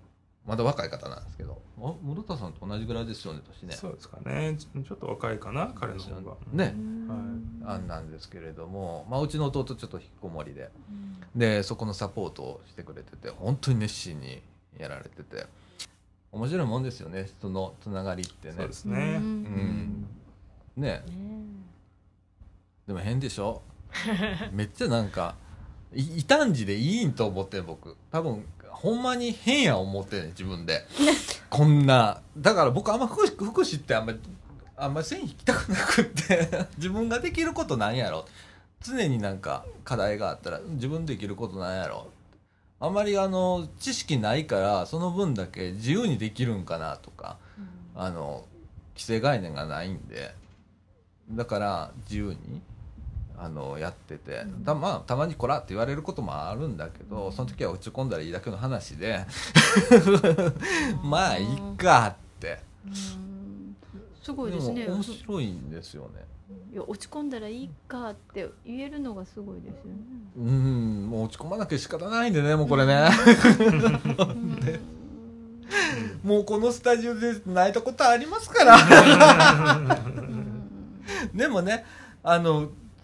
まだ若い方なんですけど、あ、室田さんと同じぐらいですよね、年ね。そうですかね、ちょっと若いかな、彼の方がね、はい、なんですけれども、うちの弟ちょっと引きこもりで、でそこのサポートをしてくれてて本当に熱心にやられてて、面白いもんですよね、そのつながりってね。そうですね、うん、ね、でも変でしょめっちゃなんか異端児でいいんと思ってん、僕多分ほんまに変や思ってんねん自分でこんなだから僕あんま福祉ってあんま線引きたくなくって自分ができることなんやろ、常になんか課題があったら自分できることなんやろ、あんまり知識ないからその分だけ自由にできるんかなとか、うん、既成概念がないんでだから自由にやってて、たまにこらって言われることもあるんだけど、その時は落ち込んだらいいだけの話でまあいいかって、うん、すごいですね。でも面白いんですよね。いや、落ち込んだらいいかって言えるのがすごいですよね。うん、もう落ち込まなきゃ仕方ないんでね、もうこれねもうこのスタジオで泣いたことありますからでもね、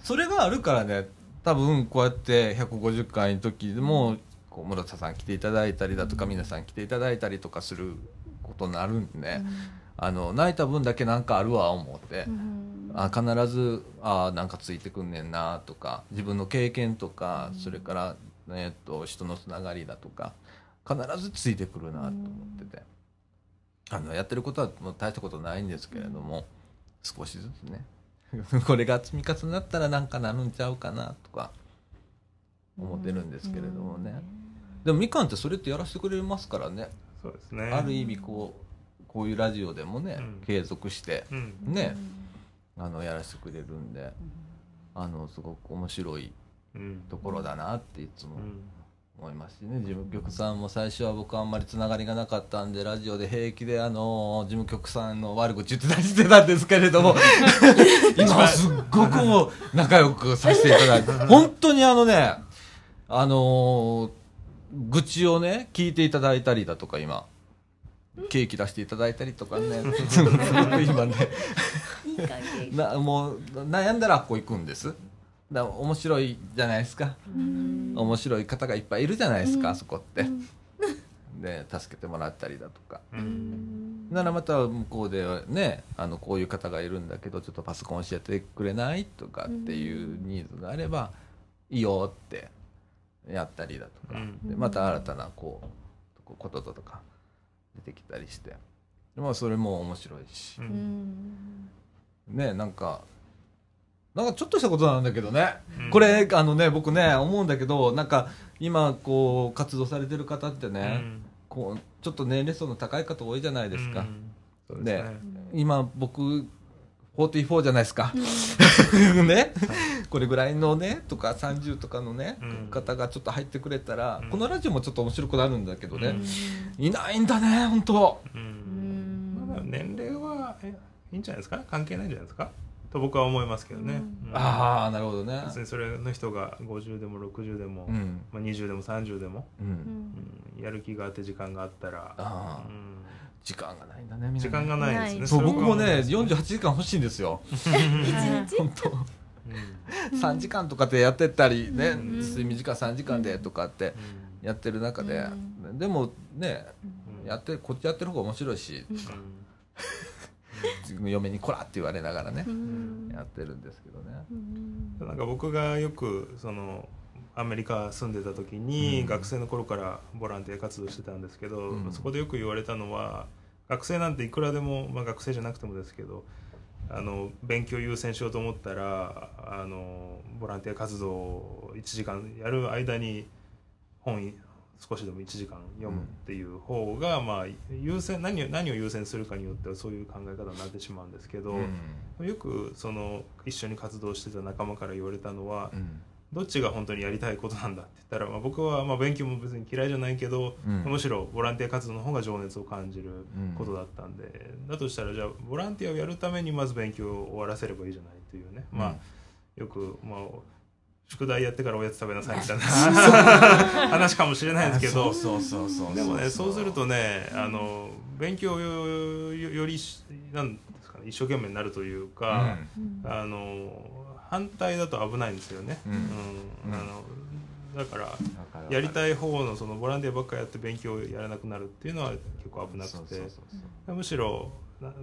それがあるからね、多分こうやって150回の時でもこう室田さん来ていただいたりだとか、皆さん来ていただいたりとかすることになるんでね、泣いた分だけなんかあるわ思って、必ずなんかついてくんねんなとか、自分の経験とか、それから、人のつながりだとか必ずついてくるなと思ってて、やってることはもう大したことないんですけれども、少しずつねこれが積み重なったらなんかなるんちゃうかなとか思ってるんですけれどもね、でもみかんってそれってやらせてくれますからね。そうですね、ある意味こういうラジオでもね、継続してね、やらせてくれるんで、すごく面白いところだなっていつも思いますしね。事務局さんも最初は僕あんまりつながりがなかったんで、ラジオで平気で事務局さんの悪口言ってたりしてたんですけれども今すっごくもう仲良くさせていただいて本当に愚痴をね聞いていただいたりだとか、今ケーキ出していただいたりとかね今ねもう悩んだらここ行くんです。面白いじゃないですか、面白い方がいっぱいいるじゃないですか、そこって、で助けてもらったりだとか、ならまた向こうでね、こういう方がいるんだけどちょっとパソコン教えてくれないとかっていうニーズがあれば、いいよってやったりだとか、でまた新たなこととか出てきたりして、それも面白いし、ね、なんかちょっとしたことなんだけどね、これね、僕ね思うんだけど、なんか今こう活動されてる方ってね、こうちょっと年齢層の高い方多いじゃないですか、そうですね、今僕44じゃないですかね、これぐらいのねとか30とかのね、方がちょっと入ってくれたら、このラジオもちょっと面白くなるんだけどね、いないんだね本当、まだ年齢はいいんじゃないですか、関係ないんじゃないですかと僕は思いますけどね、ああなるほどね、別にそれの人が50でも60でも、20でも30でも、やる気があって時間があったら、時間がないんだね、みんなね、時間がないですね。そう、僕もね48時間欲しいんですよ本当、3時間とかってやってったりね、睡眠時間3時間でとかってやってる中で、でもねこっちやってる方が面白いし、嫁にこらって言われながらね、やってるんですけどね。なんか僕がよくアメリカ住んでた時に、学生の頃からボランティア活動してたんですけど、そこでよく言われたのは、学生なんていくらでも、学生じゃなくてもですけど、勉強優先しようと思ったらボランティア活動を1時間やる間に本少しでも1時間読むっていう方が、優先、何を優先するかによってはそういう考え方になってしまうんですけど、よく一緒に活動してた仲間から言われたのは、どっちが本当にやりたいことなんだって言ったら、まあ、僕はまあ勉強も別に嫌いじゃないけど、うん、むしろボランティア活動の方が情熱を感じることだったんで、うん、だとしたらじゃあボランティアをやるためにまず勉強を終わらせればいいじゃないというね、うん、まあよくまあ宿題やってからおやつ食べなさいみたいな話かもしれないんですけど、でもねそうするとね勉強よりなんですかね、一生懸命になるというか、うん、反対だと危ないんですよね、うんうん、だからやりたい方のそのボランティアばっかりやって勉強をやらなくなるっていうのは結構危なくて、むしろ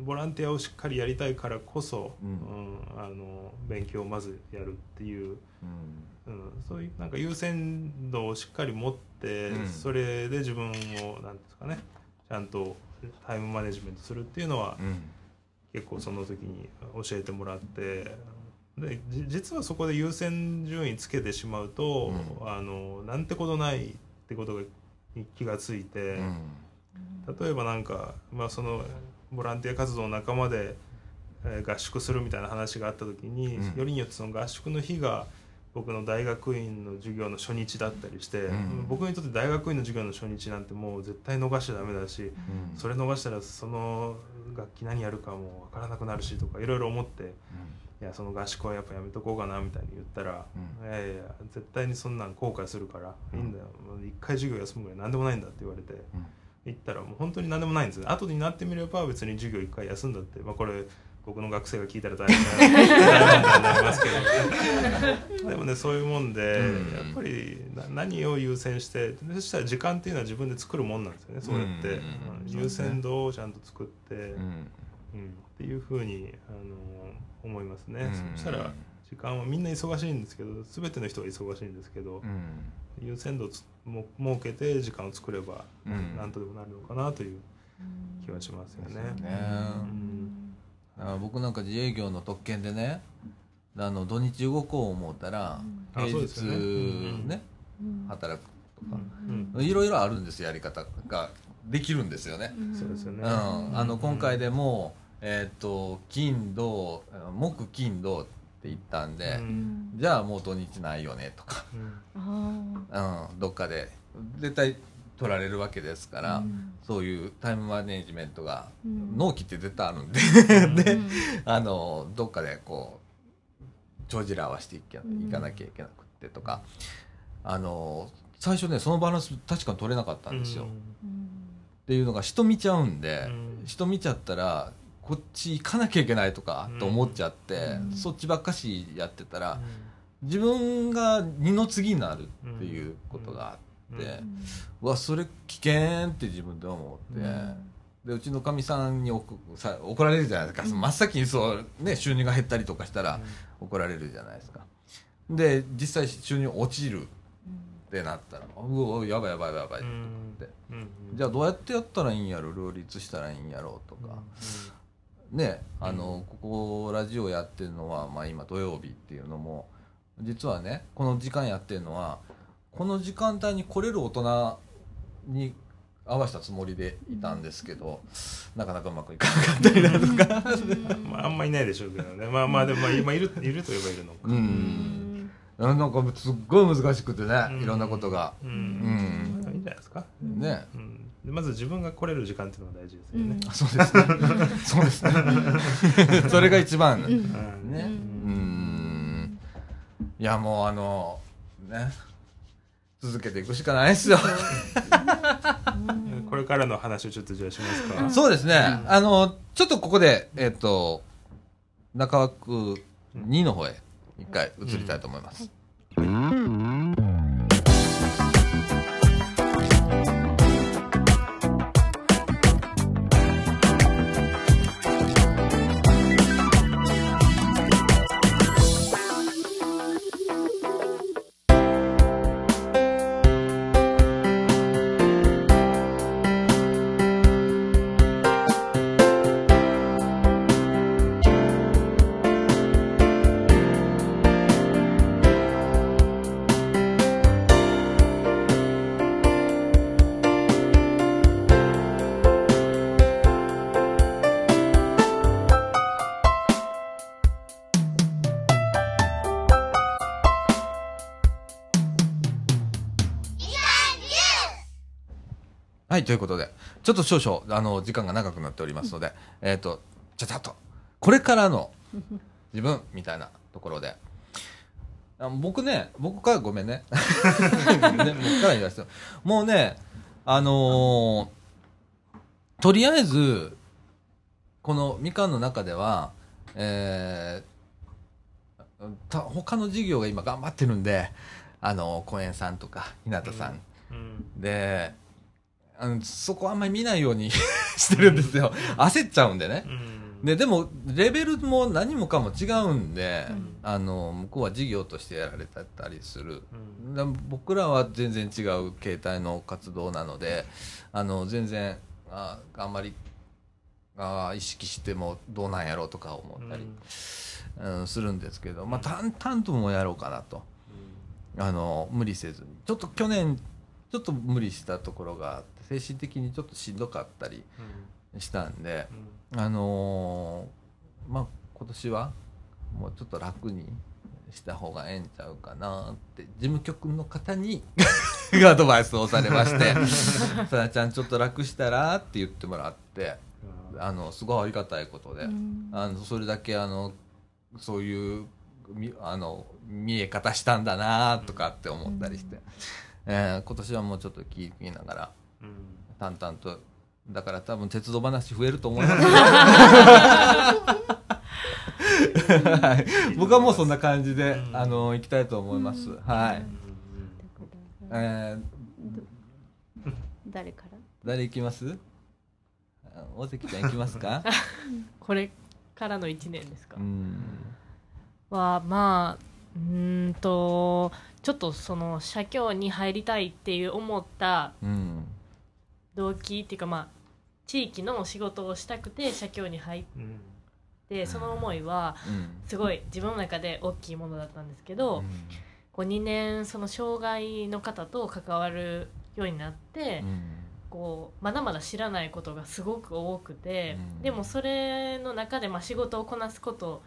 ボランティアをしっかりやりたいからこそ、うんうん、勉強をまずやるっていう、うんうん、そういうなんか優先度をしっかり持って、うん、それで自分をなんですかねちゃんとタイムマネジメントするっていうのは、うん、結構その時に教えてもらって。で実はそこで優先順位つけてしまうと、うん、なんてことないってことに気がついて、うん、例えばなんか、まあ、そのボランティア活動の仲間で、合宿するみたいな話があった時に、うん、よりによってその合宿の日が僕の大学院の授業の初日だったりして、うん、僕にとって大学院の授業の初日なんてもう絶対逃しちゃダメだし、うん、それ逃したらその楽器何やるかも分からなくなるしとかいろいろ思って、うん、いやその合宿はやっぱやめとこうかなみたいに言ったら、うん、いやいや絶対にそんなん後悔するから、うん、いいんだよ一回授業休むぐらい何でもないんだって言われて、うん、行ったらもう本当に何でもないんですよ。後になってみれば別に授業一回休んだって、まあ、これ僕の学生が聞いたら大変なりますけどでもねそういうもんで、うん、やっぱり何を優先して、そしたら時間っていうのは自分で作るもんなんですよね。そうやって、うん、優先度をちゃんと作って、うんうん、っていうふうに思いますね、うん、そしたら時間はみんな忙しいんですけど、全ての人が忙しいんですけど、うん、優先度を設けて時間を作ればなんとでもなるのかなという気はしますよね。僕なんか自営業の特権でね、土日動こう思ったら、うん、平日 ね、働くとかいろいろあるんですよ。やり方ができるんですよね。今回でも金土木金土って言ったんで、うん、じゃあもう土日ないよねとか、うんうん、どっかで絶対取られるわけですから、うん、そういうタイムマネジメントが、うん、納期って絶対あるんで、で、どっかでこう帳尻合わせていかなきゃいけなくってとか、最初ねそのバランス確かに取れなかったんですよ、うん、っていうのが人見ちゃうんで、うん、人見ちゃったらこっち行かなきゃいけないとかと思っちゃって、うん、そっちばっかしやってたら、うん、自分が二の次になるっていうことがあって、うわそれ危険って自分で思って、でうちのかみさんに怒られるじゃないですか。真っ先にそう、ね、収入が減ったりとかしたら怒られるじゃないですか。で実際収入落ちるってなったら、うわやばいやばいやばいって思って、じゃあどうやってやったらいいんやろ、両立したらいいんやろとか、ね、ここラジオやってるのは、まあ、今土曜日っていうのも実はねこの時間やってるのはこの時間帯に来れる大人に合わせたつもりでいたんですけど、なかなかうまくいかなかったりだとかまあ、あんまりいないでしょうけどね。まあまあでも、まあ、今いるといえばいるのか、なんかすっごい難しくてね、いろんなことが、まあ、いいんじゃないですかね、まず自分が来れる時間っていうのが大事ですよね、そうですねそうですねそれが一番ね、いやもうね続けていくしかないですよこれからの話をちょっとじゃあしますか。そうですね、ちょっとここで、中枠2の方へ一回移りたいと思います、はい、ということで、ちょっと少々時間が長くなっておりますので、ちゃちゃっとこれからの自分みたいなところで、僕からごめんね、もうね、とりあえずこのみかんの中では、他の事業が今頑張ってるんで、公園さんとか日向さん、でそこあんまり見ないようにしてるんですよ、焦っちゃうんでね、でもレベルも何もかも違うんで、向こうは事業としてやられてたりする、僕らは全然違う形態の活動なので、全然あんまり意識してもどうなんやろうとか思ったり、するんですけど、淡々ともやろうかなと、無理せずに、ちょっと去年ちょっと無理したところがあって、精神的にちょっとしんどかったりしたんで、今年はもうちょっと楽にした方がええんちゃうかなって事務局の方にアドバイスをされまして「さだちゃんちょっと楽したら?」って言ってもらって、すごいありがたいことで、それだけそういう見え方したんだなとかって思ったりして、今年はもうちょっと聞きながら淡々と、だから多分鉄道話増えると思いますよ僕はもうそんな感じで行きたいと思います。はい、誰行きます？大関ちゃん行きますかこれからの1年ですか？はまあちょっとその社協に入りたいっていう思った動機っていうか、地域の仕事をしたくて社協に入って、その思いはすごい自分の中で大きいものだったんですけど、こう2年その障害の方と関わるようになって、こうまだまだ知らないことがすごく多くて、でもそれの中で仕事をこなすこと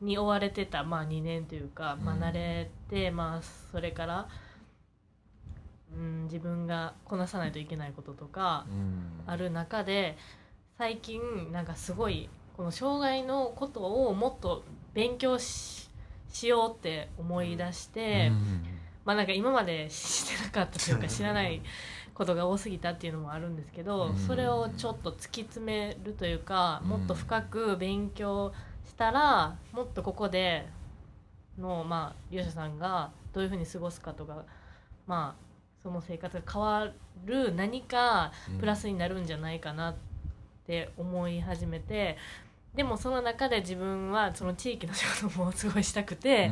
に追われてた、2年というか、慣れて、それから、自分がこなさないといけないこととかある中で、最近なんかすごいこの障害のことをもっと勉強 しようって思い出して、なんか今までしてなかったというか知らないことが多すぎたっていうのもあるんですけど、それをちょっと突き詰めるというか、もっと深く勉強したら、もっとここでの利用者さんがどういうふうに過ごすかとか、その生活が変わる何かプラスになるんじゃないかなって思い始めて、でもその中で自分はその地域の仕事もすごいしたくて、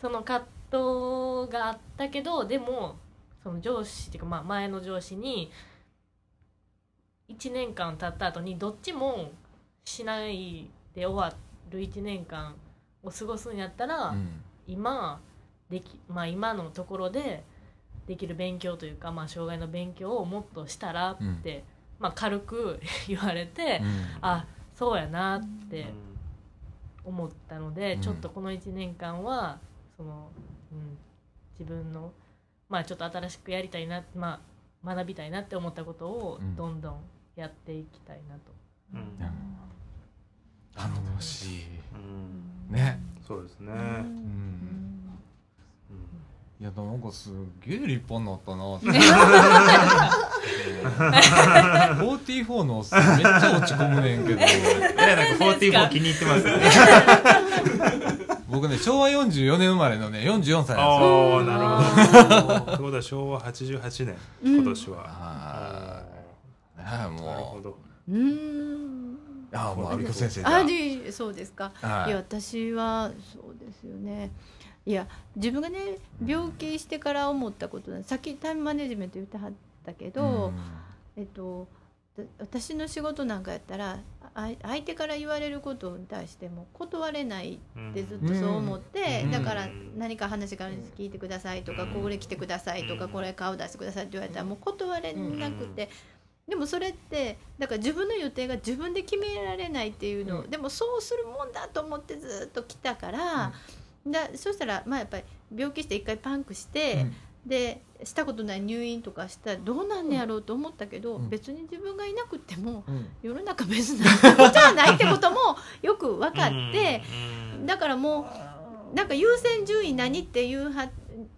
その葛藤があったけど、でもその上司っていうか、前の上司に1年間経った後にどっちもしないで終わる1年間を過ごすんやったら、今のところでできる勉強というか、障害の勉強をもっとしたらって、軽く言われて、あ、そうやなって思ったので、ちょっとこの1年間はその、自分のちょっと新しくやりたいな、学びたいなって思ったことをどんどんやっていきたいなと。楽しい、ね、そうですね、いやなんかすげえ立派になったなって44のめっちゃ落ち込むねんけどなんか44気に入ってますね僕ね、昭和44年生まれのね、44歳なんですよ。なるほどそうだ、昭和88年、今年は、なるほど、ありこ先生だ。そうですか、はい、いや私はそうですよね、いや自分がね病気してから思ったことなんです。さっきタイムマネジメント言ってはったけど、私の仕事なんかやったら相手から言われることに対しても断れないってずっとそう思って、だから何か話があるんです、聞いてくださいとか、これ来てくださいとか、これ顔出してくださいって言われたらもう断れなくて、でもそれってだから自分の予定が自分で決められないっていうのを、でもそうするもんだと思ってずっと来たから、そしたらやっぱり病気して一回パンクして、でしたことない入院とかしたらどうなんねやろうと思ったけど、うん、別に自分がいなくても、うん、世の中別なことじゃないってこともよく分かってだからもうなんか優先順位何って言うはっ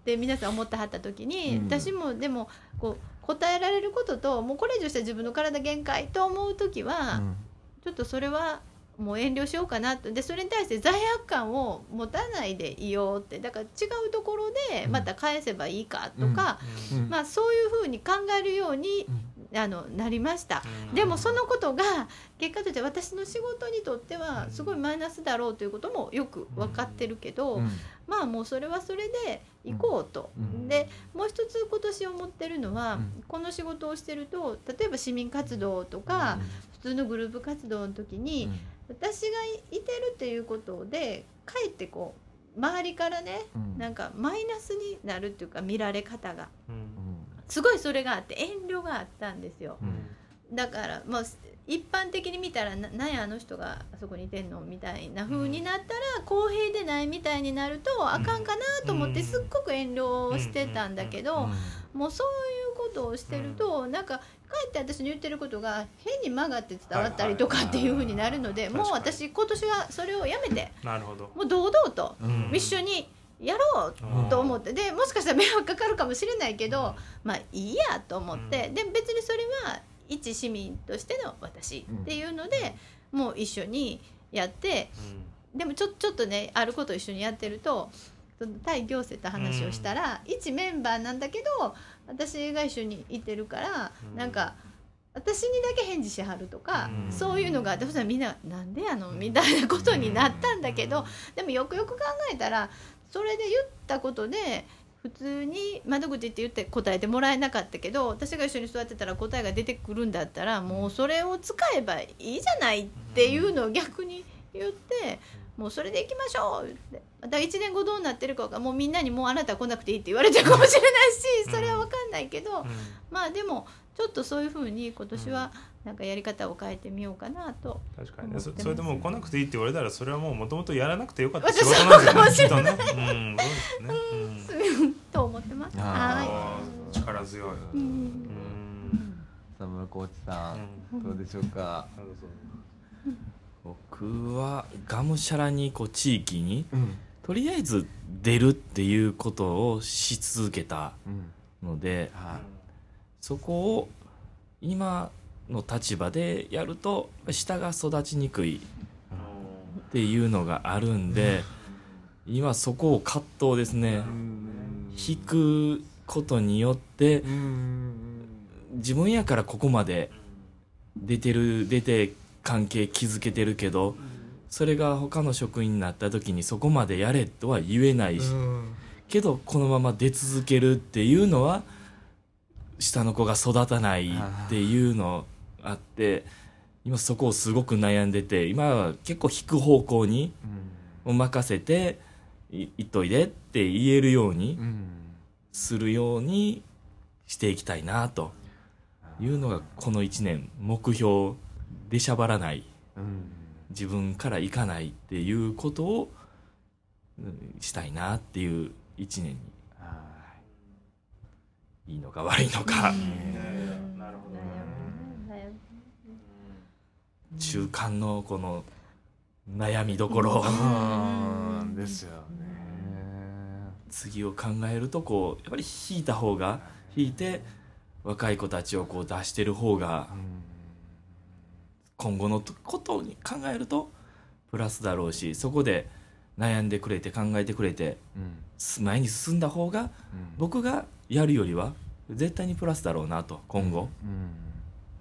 て皆さん思ってはった時に、うん、私もでもこう答えられることともうこれ以上したら自分の体限界と思う時は、うん、ちょっとそれはもう遠慮しようかなとでそれに対して罪悪感を持たないでいようってだから違うところでまた返せばいいかとか、うんまあ、そういうふうに考えるように、うん、なりました、うん、でもそのことが結果として私の仕事にとってはすごいマイナスだろうということもよく分かってるけど、うん、まあもうそれはそれで行こうと、うん、でもう一つ今年思ってるのは、うん、この仕事をしてると例えば市民活動とか、うん、普通のグループ活動の時に、うん私がいてるっていうことでかえってこう周りからね、うん、なんかマイナスになるっていうか見られ方が、うんうん、すごいそれがあって遠慮があったんですよ、うん、だから、まあ、一般的に見たらなんやあの人があそこにいてんのみたいな風になったら、うん、公平でないみたいになるとあかんかなと思ってすっごく遠慮してたんだけど、うんうんうん、もうそういうことをしてると、うん、なんかかえって私の言ってることが変に曲がって伝わったりとかっていう風になるので、はいはい、もう私今年はそれをやめてなるほどもう堂々と一緒にやろうと思って、うん、でもしかしたら迷惑かかるかもしれないけど、うん、まあいいやと思って、うん、で別にそれは一市民としての私っていうので、うん、もう一緒にやって、うん、でもちょっとねあることを一緒にやってると対行政と話をしたら、うん、一メンバーなんだけど私が一緒にいてるから、うん、なんか私にだけ返事しはるとか、うん、そういうのがどうしたらみんななんでやのみたいなことになったんだけど、うん、でもよくよく考えたらそれで言ったことで普通に窓口って言って答えてもらえなかったけど私が一緒に座ってたら答えが出てくるんだったらもうそれを使えばいいじゃないっていうのを逆に言ってもうそれで行きましょうってだから1年後どうなってるかもうみんなにもうあなた来なくていいって言われちゃうかもしれないしそれは分かんないけど、うん、まあでもちょっとそういうふうに今年はなんかやり方を変えてみようかなと思ってます。確かにね、それでもう来なくていいって言われたらそれはもうもともとやらなくてよかった仕事なんですよね、きっとね、うん、そうですね、うん、と思ってます。はい、力強い、うんうん、田村コーチさん、うん、どうでしょうか。僕はがむしゃらにこう地域に、うん、とりあえず出るっていうことをし続けたので、うんはい、そこを今の立場でやると下が育ちにくいっていうのがあるんで、うん、今そこを葛藤ですね、うん、引くことによって、うん、自分やからここまで出て関係築けてるけどそれが他の職員になった時にそこまでやれとは言えないし、うん、けどこのまま出続けるっていうのは下の子が育たないっていうのあって今そこをすごく悩んでて今は結構引く方向に任せていっといでって言えるようにするようにしていきたいなというのがこの1年目標でしゃばらない、うん、自分から行かないっていうことをしたいなっていう一年に、いいのか悪いのか、なるほど、中間のこの悩みどころですよね。次を考えるとこうやっぱり引いて若い子たちをこう出してる方が、うん今後のことを考えるとプラスだろうしそこで悩んでくれて考えてくれて、うん、前に進んだ方が、うん、僕がやるよりは絶対にプラスだろうなと今後、うんうん、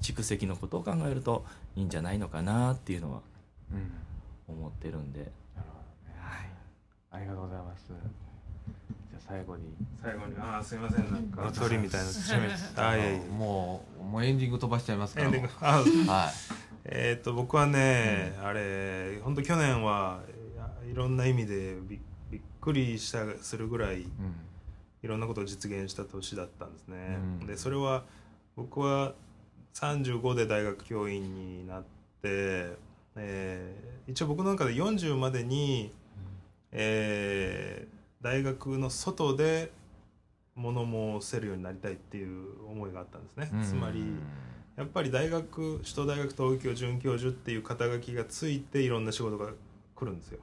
蓄積のことを考えるといいんじゃないのかなっていうのは思ってるんで、うんなるほどねはい、ありがとうございます。じゃあ最後にすいませんなんかおとりみたいなもうエンディング飛ばしちゃいますからエンディングはい僕はね、うん、あれ本当去年はいろんな意味でびっくりするぐらい、うん、いろんなことを実現した年だったんですね、うん、でそれは僕は35で大学教員になって、一応僕の中で40までに、大学の外で物申せるようになりたいっていう思いがあったんですね。つまりやっぱり大学、首都大学東京准教授っていう肩書きがついていろんな仕事が来るんですよ。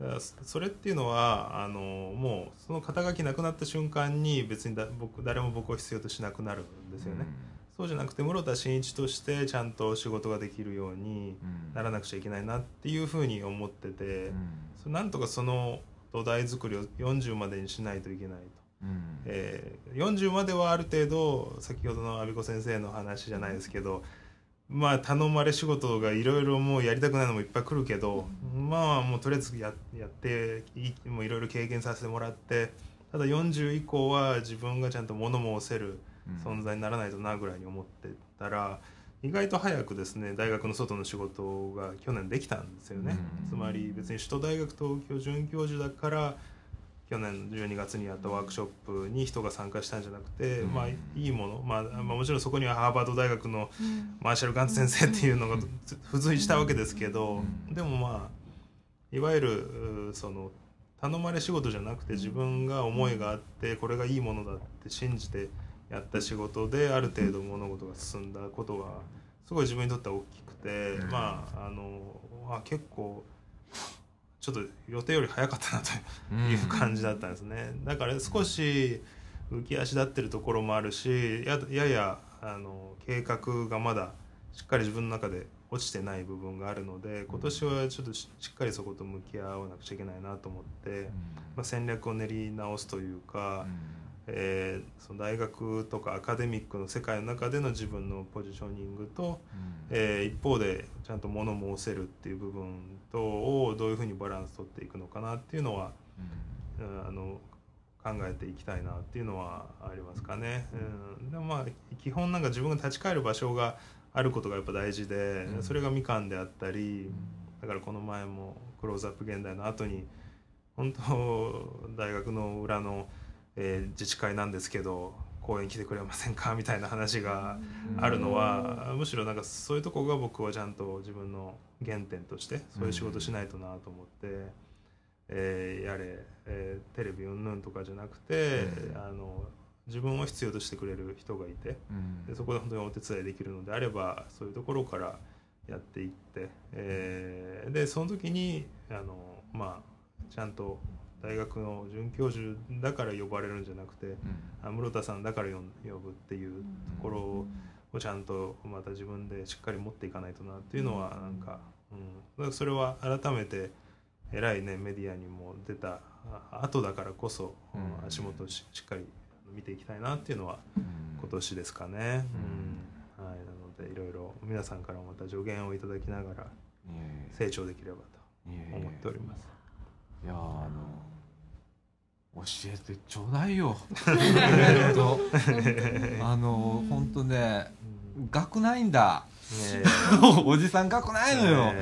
だからそれっていうのはもうその肩書きなくなった瞬間に別に誰も僕を必要としなくなるんですよね。そうじゃなくて室田真一としてちゃんと仕事ができるようにならなくちゃいけないなっていうふうに思ってて、それなんとかその土台作りを40までにしないといけないと。40まではある程度先ほどの阿比子先生の話じゃないですけど、まあ頼まれ仕事がいろいろもうやりたくないのもいっぱい来るけど、まあもうとりあえずやってもういろいろ経験させてもらって、ただ40以降は自分がちゃんと物申せる存在にならないとなぐらいに思ってたら、意外と早くですね大学の外の仕事が去年できたんですよね。つまり別に首都大学東京准教授だから去年12月にやったワークショップに人が参加したんじゃなくて、まあいいもの、まあもちろんそこにはハーバード大学のマーシャル・ガンツ先生っていうのが付随したわけですけど、でもまあいわゆるその頼まれ仕事じゃなくて自分が思いがあってこれがいいものだって信じてやった仕事である程度物事が進んだことはすごい自分にとっては大きくて、まあ結構ちょっと予定より早かったなという感じだったんですね。だから少し浮き足立ってるところもあるし、やや計画がまだしっかり自分の中で落ちてない部分があるので、今年はちょっとしっかりそこと向き合わなくちゃいけないなと思って、戦略を練り直すというか、その大学とかアカデミックの世界の中での自分のポジショニングと、一方でちゃんと物申せるっていう部分とをどういうふうにバランス取っていくのかなっていうのは、考えていきたいなっていうのはありますかね。でもまあ基本なんか自分が立ち返る場所があることがやっぱ大事で、それがみかんであったり、だからこの前もクローズアップ現代の後に本当大学の裏の自治会なんですけど講演来てくれませんかみたいな話があるのは、むしろなんかそういうとこが僕はちゃんと自分の原点としてそういう仕事しないとなと思って、やれ、テレビうんぬんとかじゃなくて、自分を必要としてくれる人がいて、でそこで本当にお手伝いできるのであればそういうところからやっていって、でその時にちゃんと大学の准教授だから呼ばれるんじゃなくて、室田さんだから呼ぶっていうところをちゃんとまた自分でしっかり持っていかないとなっていうのはなんか、だからそれは改めて偉いねメディアにも出た後だからこそ、足元をしっかり見ていきたいなっていうのは今年ですかね。はい、なのでいろいろ皆さんからまた助言をいただきながら成長できればと思っております。いや教えてちょうだいよ本当ね、学ないんだ、おじさん学ないのよ、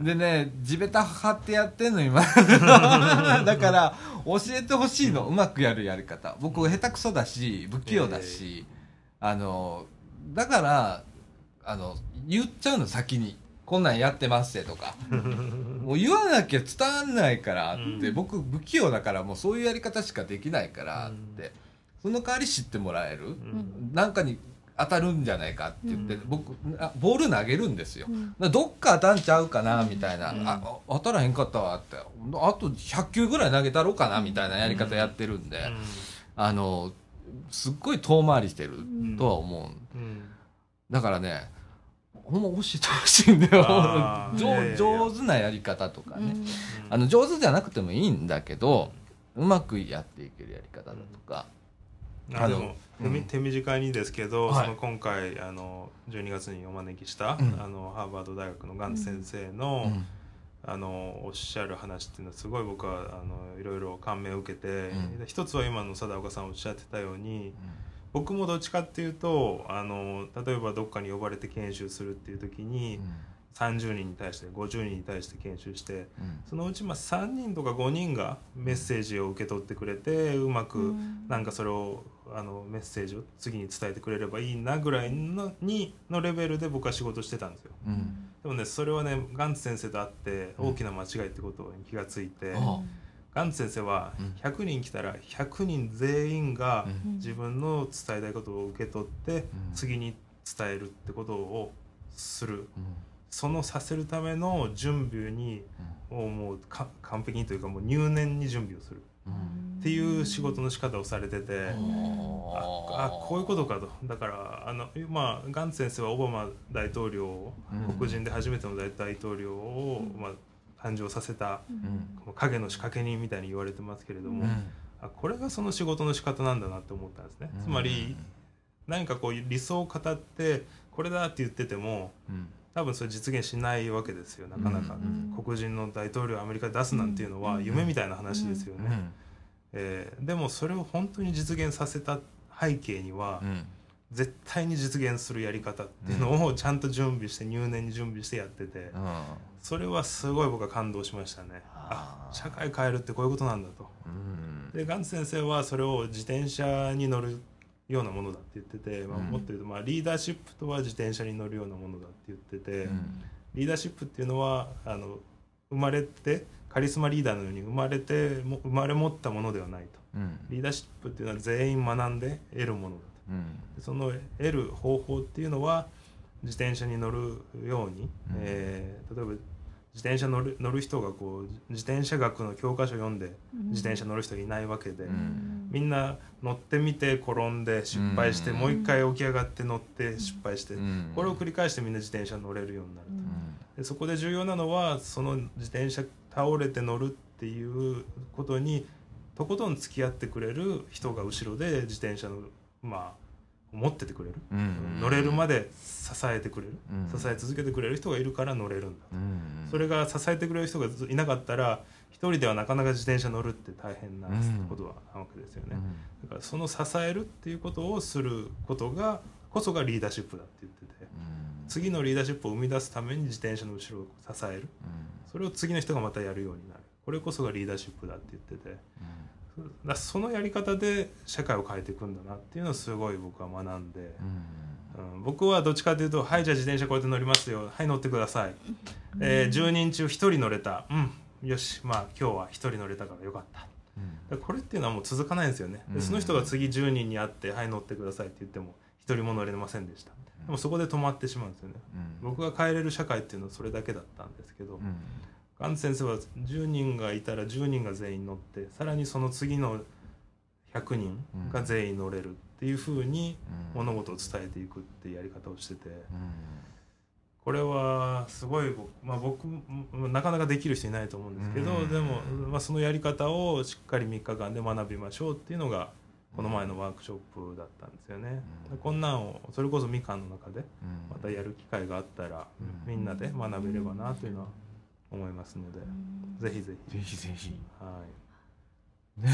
でね地べた張ってやってんの今だから教えてほしいの、うまくやるやり方。僕下手くそだし不器用だし、だから言っちゃうの先に、こんなんやってますってとかもう言わなきゃ伝わんないからって、僕不器用だからもうそういうやり方しかできないからって、その代わり知ってもらえる、なんかに当たるんじゃないかって言って、僕ボール投げるんですよ、どっか当たんちゃうかなみたいな、当たらへんかったわって、あと100球ぐらい投げたろうかなみたいなやり方やってるんで、すっごい遠回りしてるとは思う、だからねほんま教えてほしいんだよ上手なやり方とかね、上手じゃなくてもいいんだけどうまくやっていけるやり方だとか、でも手短にですけど、その今回12月にお招きした、ハーバード大学のガンツ先生の、おっしゃる話っていうのはすごい僕はいろいろ感銘を受けて、一つは今の貞岡さんおっしゃってたように、僕もどっちかっていうと例えばどっかに呼ばれて研修するっていう時に、30人に対して50人に対して研修して、そのうち3人とか5人がメッセージを受け取ってくれて、うまくなんかそれをメッセージを次に伝えてくれればいいなぐらいのレベルで僕は仕事してたんですよ。でもねそれはねガンツ先生と会って大きな間違いってことに気がついて、ガンツ先生は100人来たら100人全員が自分の伝えたいことを受け取って次に伝えるってことをする、そのさせるための準備にもう完璧にというかもう入念に準備をするっていう仕事の仕方をされてて、こういうことかと。だからまあガンツ先生はオバマ大統領を黒人で初めての大統領をまあ誕生させた、この影の仕掛け人みたいに言われてますけれども、これがその仕事の仕方なんだなって思ったんですね。つまり何かこう理想を語ってこれだって言ってても多分それ実現しないわけですよ、なかなか。黒人の大統領をアメリカに出すなんていうのは夢みたいな話ですよね。でもそれを本当に実現させた背景には、絶対に実現するやり方っていうのをちゃんと準備して入念に準備してやってて、それはすごい僕は感動しましたね。あ、社会変えるってこういうことなんだと。でガンツ先生はそれを自転車に乗るようなものだって言ってて、もっと言うとリーダーシップとは自転車に乗るようなものだって言ってて、リーダーシップっていうのは生まれてカリスマリーダーのように生まれ持ったものではないと。リーダーシップっていうのは全員学んで得るものだ、その得る方法っていうのは自転車に乗るように、例えば自転車乗る人がこう自転車学の教科書読んで自転車乗る人いないわけで、みんな乗ってみて転んで失敗して、もう一回起き上がって乗って失敗して、これを繰り返してみんな自転車乗れるようになると。でそこで重要なのはその自転車倒れて乗るっていうことにとことん付き合ってくれる人が後ろで自転車の持っててくれる、乗れるまで支えてくれる、支え続けてくれる人がいるから乗れるんだと。それが支えてくれる人がいなかったら一人ではなかなか自転車乗るって大変なことはなわけですよね。だからその支えるっていうことをすることがこそがリーダーシップだって言ってて、次のリーダーシップを生み出すために自転車の後ろを支える、それを次の人がまたやるようになる、これこそがリーダーシップだって言ってて、そのやり方で社会を変えていくんだなっていうのをすごい僕は学んで、僕はどっちかというと、はい、じゃあ自転車こうやって乗りますよ、はい、乗ってください、10人中1人乗れた、よし、今日は1人乗れたからよかった、これっていうのはもう続かないんですよね。でその人が次10人に会って、はい、乗ってくださいって言っても1人も乗れませんでした。でもそこで止まってしまうんですよね。僕が変えれる社会っていうのはそれだけだったんですけど、ガンツ先生は10人がいたら10人が全員乗って、さらにその次の100人が全員乗れるっていうふうに物事を伝えていくっていうやり方をしてて、これはすごい僕なかなかできる人いないと思うんですけど、でもそのやり方をしっかり3日間で学びましょうっていうのがこの前のワークショップだったんですよね。こんなんをそれこそみかんの中でまたやる機会があったらみんなで学べればなというのは思いますので、ぜひぜひね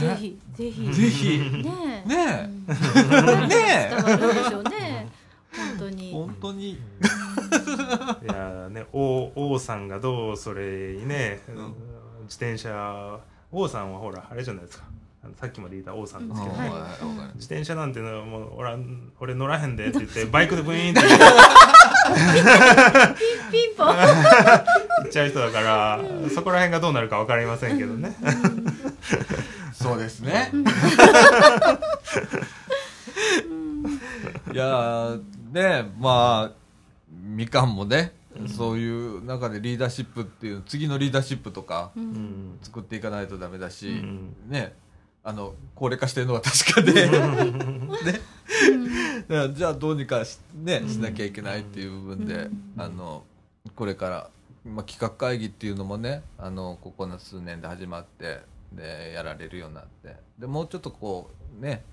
え本当にいやね、王さんがどうそれにね、自転車、王さんはほらあれじゃないですか、さっきまでいた王さんですけど、自転車なんてのはもう俺乗らへんでって言ってバイクでブイーンってピンポン行っちゃう人だから、そこら辺がどうなるか分かりませんけどね。そうですね。いやね、みかんもね、そういう中でリーダーシップっていう次のリーダーシップとか作っていかないとダメだし、ね、高齢化してるのは確かで、ね、じゃあどうにかねしなきゃいけないっていう部分で、これから。企画会議っていうのもね、ここの数年で始まって、でやられるようになって、でもうちょっとこうね、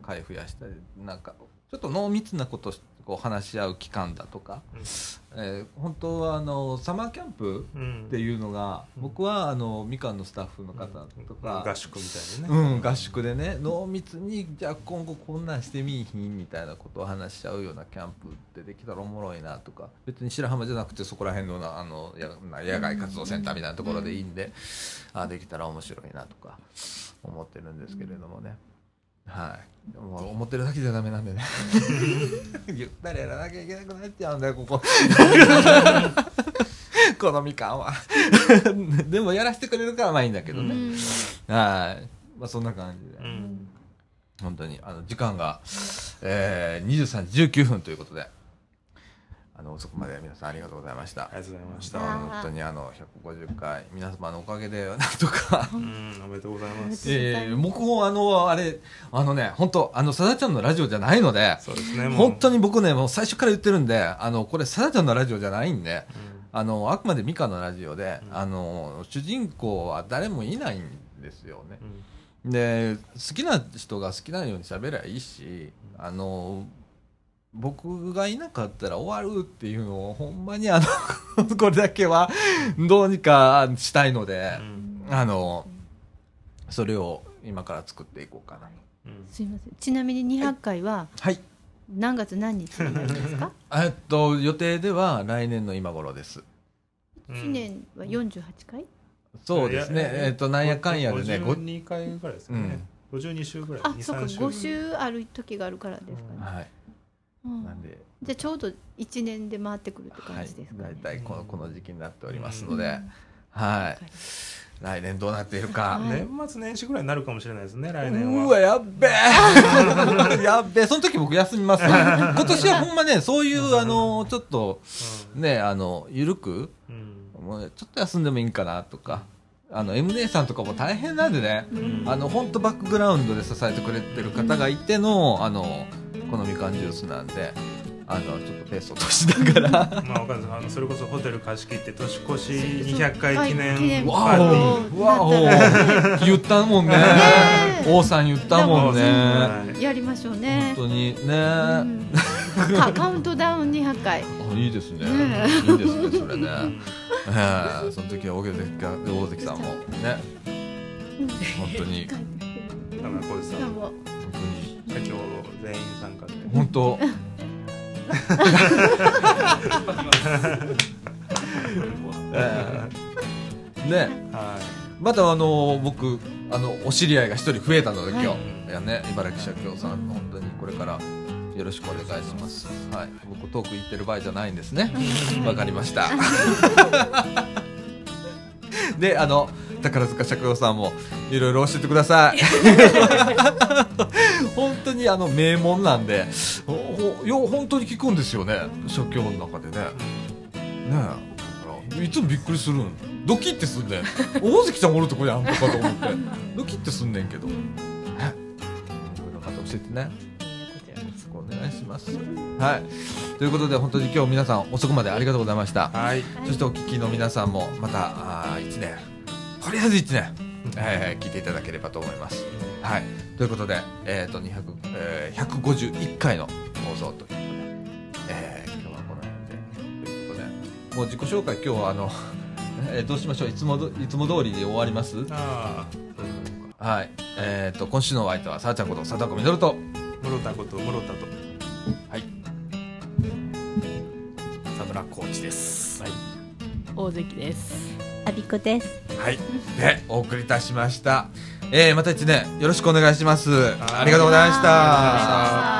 会増やしたり、なんかちょっと濃密なことを話し合う期間だとか、本当はサマーキャンプっていうのが、僕はみかんのスタッフの方とか、合宿みたいなね、合宿でね、濃密にじゃあ今後こんなんしてみいひんみたいなことを話し合うようなキャンプってできたらおもろいなとか、別に白浜じゃなくてそこら辺の野外活動センターみたいなところでいいんで、できたら面白いなとか思ってるんですけれどもね。はい、思ってるだけじゃダメなんでねゆったりやらなきゃいけなくなっちゃうんだよこのみかんはでもやらせてくれるからまあいいんだけどね。あまあそんな感じで、うん、本当に時間が、23時19分ということで、遅くまで皆さんありがとうございました。ありがとうございました。本当に150回皆様のおかげでなんとかおめでとうございます。僕もあれ本当さだちゃんのラジオじゃないので、そうですね、本当に僕ねもう最初から言ってるんで、これさだちゃんのラジオじゃないんで、あくまでミカのラジオで、主人公は誰もいないんですよね、うん、で好きな人が好きなように喋りゃいいし、僕がいなかったら終わるっていうのをほんまにこれだけはどうにかしたいので、うん、それを今から作っていこうかなと、うん、すいません。ちなみに200回は何月何日になるんですか？はい、予定では来年の今頃です。1年は48回、うん、そうですね、なんやかんやでね52回ぐらいですかね、うん、52週ぐらい、あ、そうか5週ある時があるからですかね、うん、はい、なんでじゃあちょうど1年で回ってくるって感じですかね、はい、大体この時期になっておりますので、うん、はい、来年どうなっているか、はい、年末年始ぐらいになるかもしれないですね。来年はうわやっべえやっべえ、その時僕休みます今年はほんまねそういうちょっとね緩く、うん、もうちょっと休んでもいいかなとか、M姉さんとかも大変なんでね、うん、本当バックグラウンドで支えてくれてる方がいてのこのみかんジュースなんで、ちょっとペースを落としながら、まあ、お母さんそれこそホテル貸し切って年越し200回記念パーティー、わお言ったもんね王さん言ったもんね、やりましょうね本当にね、うん、カウントダウン200回いいですね、いいですねそれねその時は大関さんもね本当に田村浩二さんも本当に今日全員参加で本当ね、はい、また僕お知り合いが一人増えたので今日、はい、いやね、茨城社協さん本当にこれからよろしくお願いします、はい、僕遠く行ってる場合じゃないんですねわかりましたで宝塚社協さんもいろいろ教えてください本当に名門なんで本当に聞くんですよね社協の中でね、いつもびっくりするんドキッてすんねん大関ちゃんおるとこにあんのかと思ってドキッてすんねんけど、この方教えてね、お願いします、はい、ということで本当に今日皆さん遅くまでありがとうございました、はい、そしてお聞きの皆さんもまた1年とりあえず1年、聞いていただければと思います、はい、ということで、151回の放送ということで、今日はこの辺でということでもう自己紹介今日はどうしましょう、いつも通りで終わります。あ、はい、今週のお相手はさあちゃんことさだこみどると室田こと室田と、はい、佐村コーチです、はい、大関です、アビコです、はい、でお送りいたしました、また一年よろしくお願いします。ありがとうございました。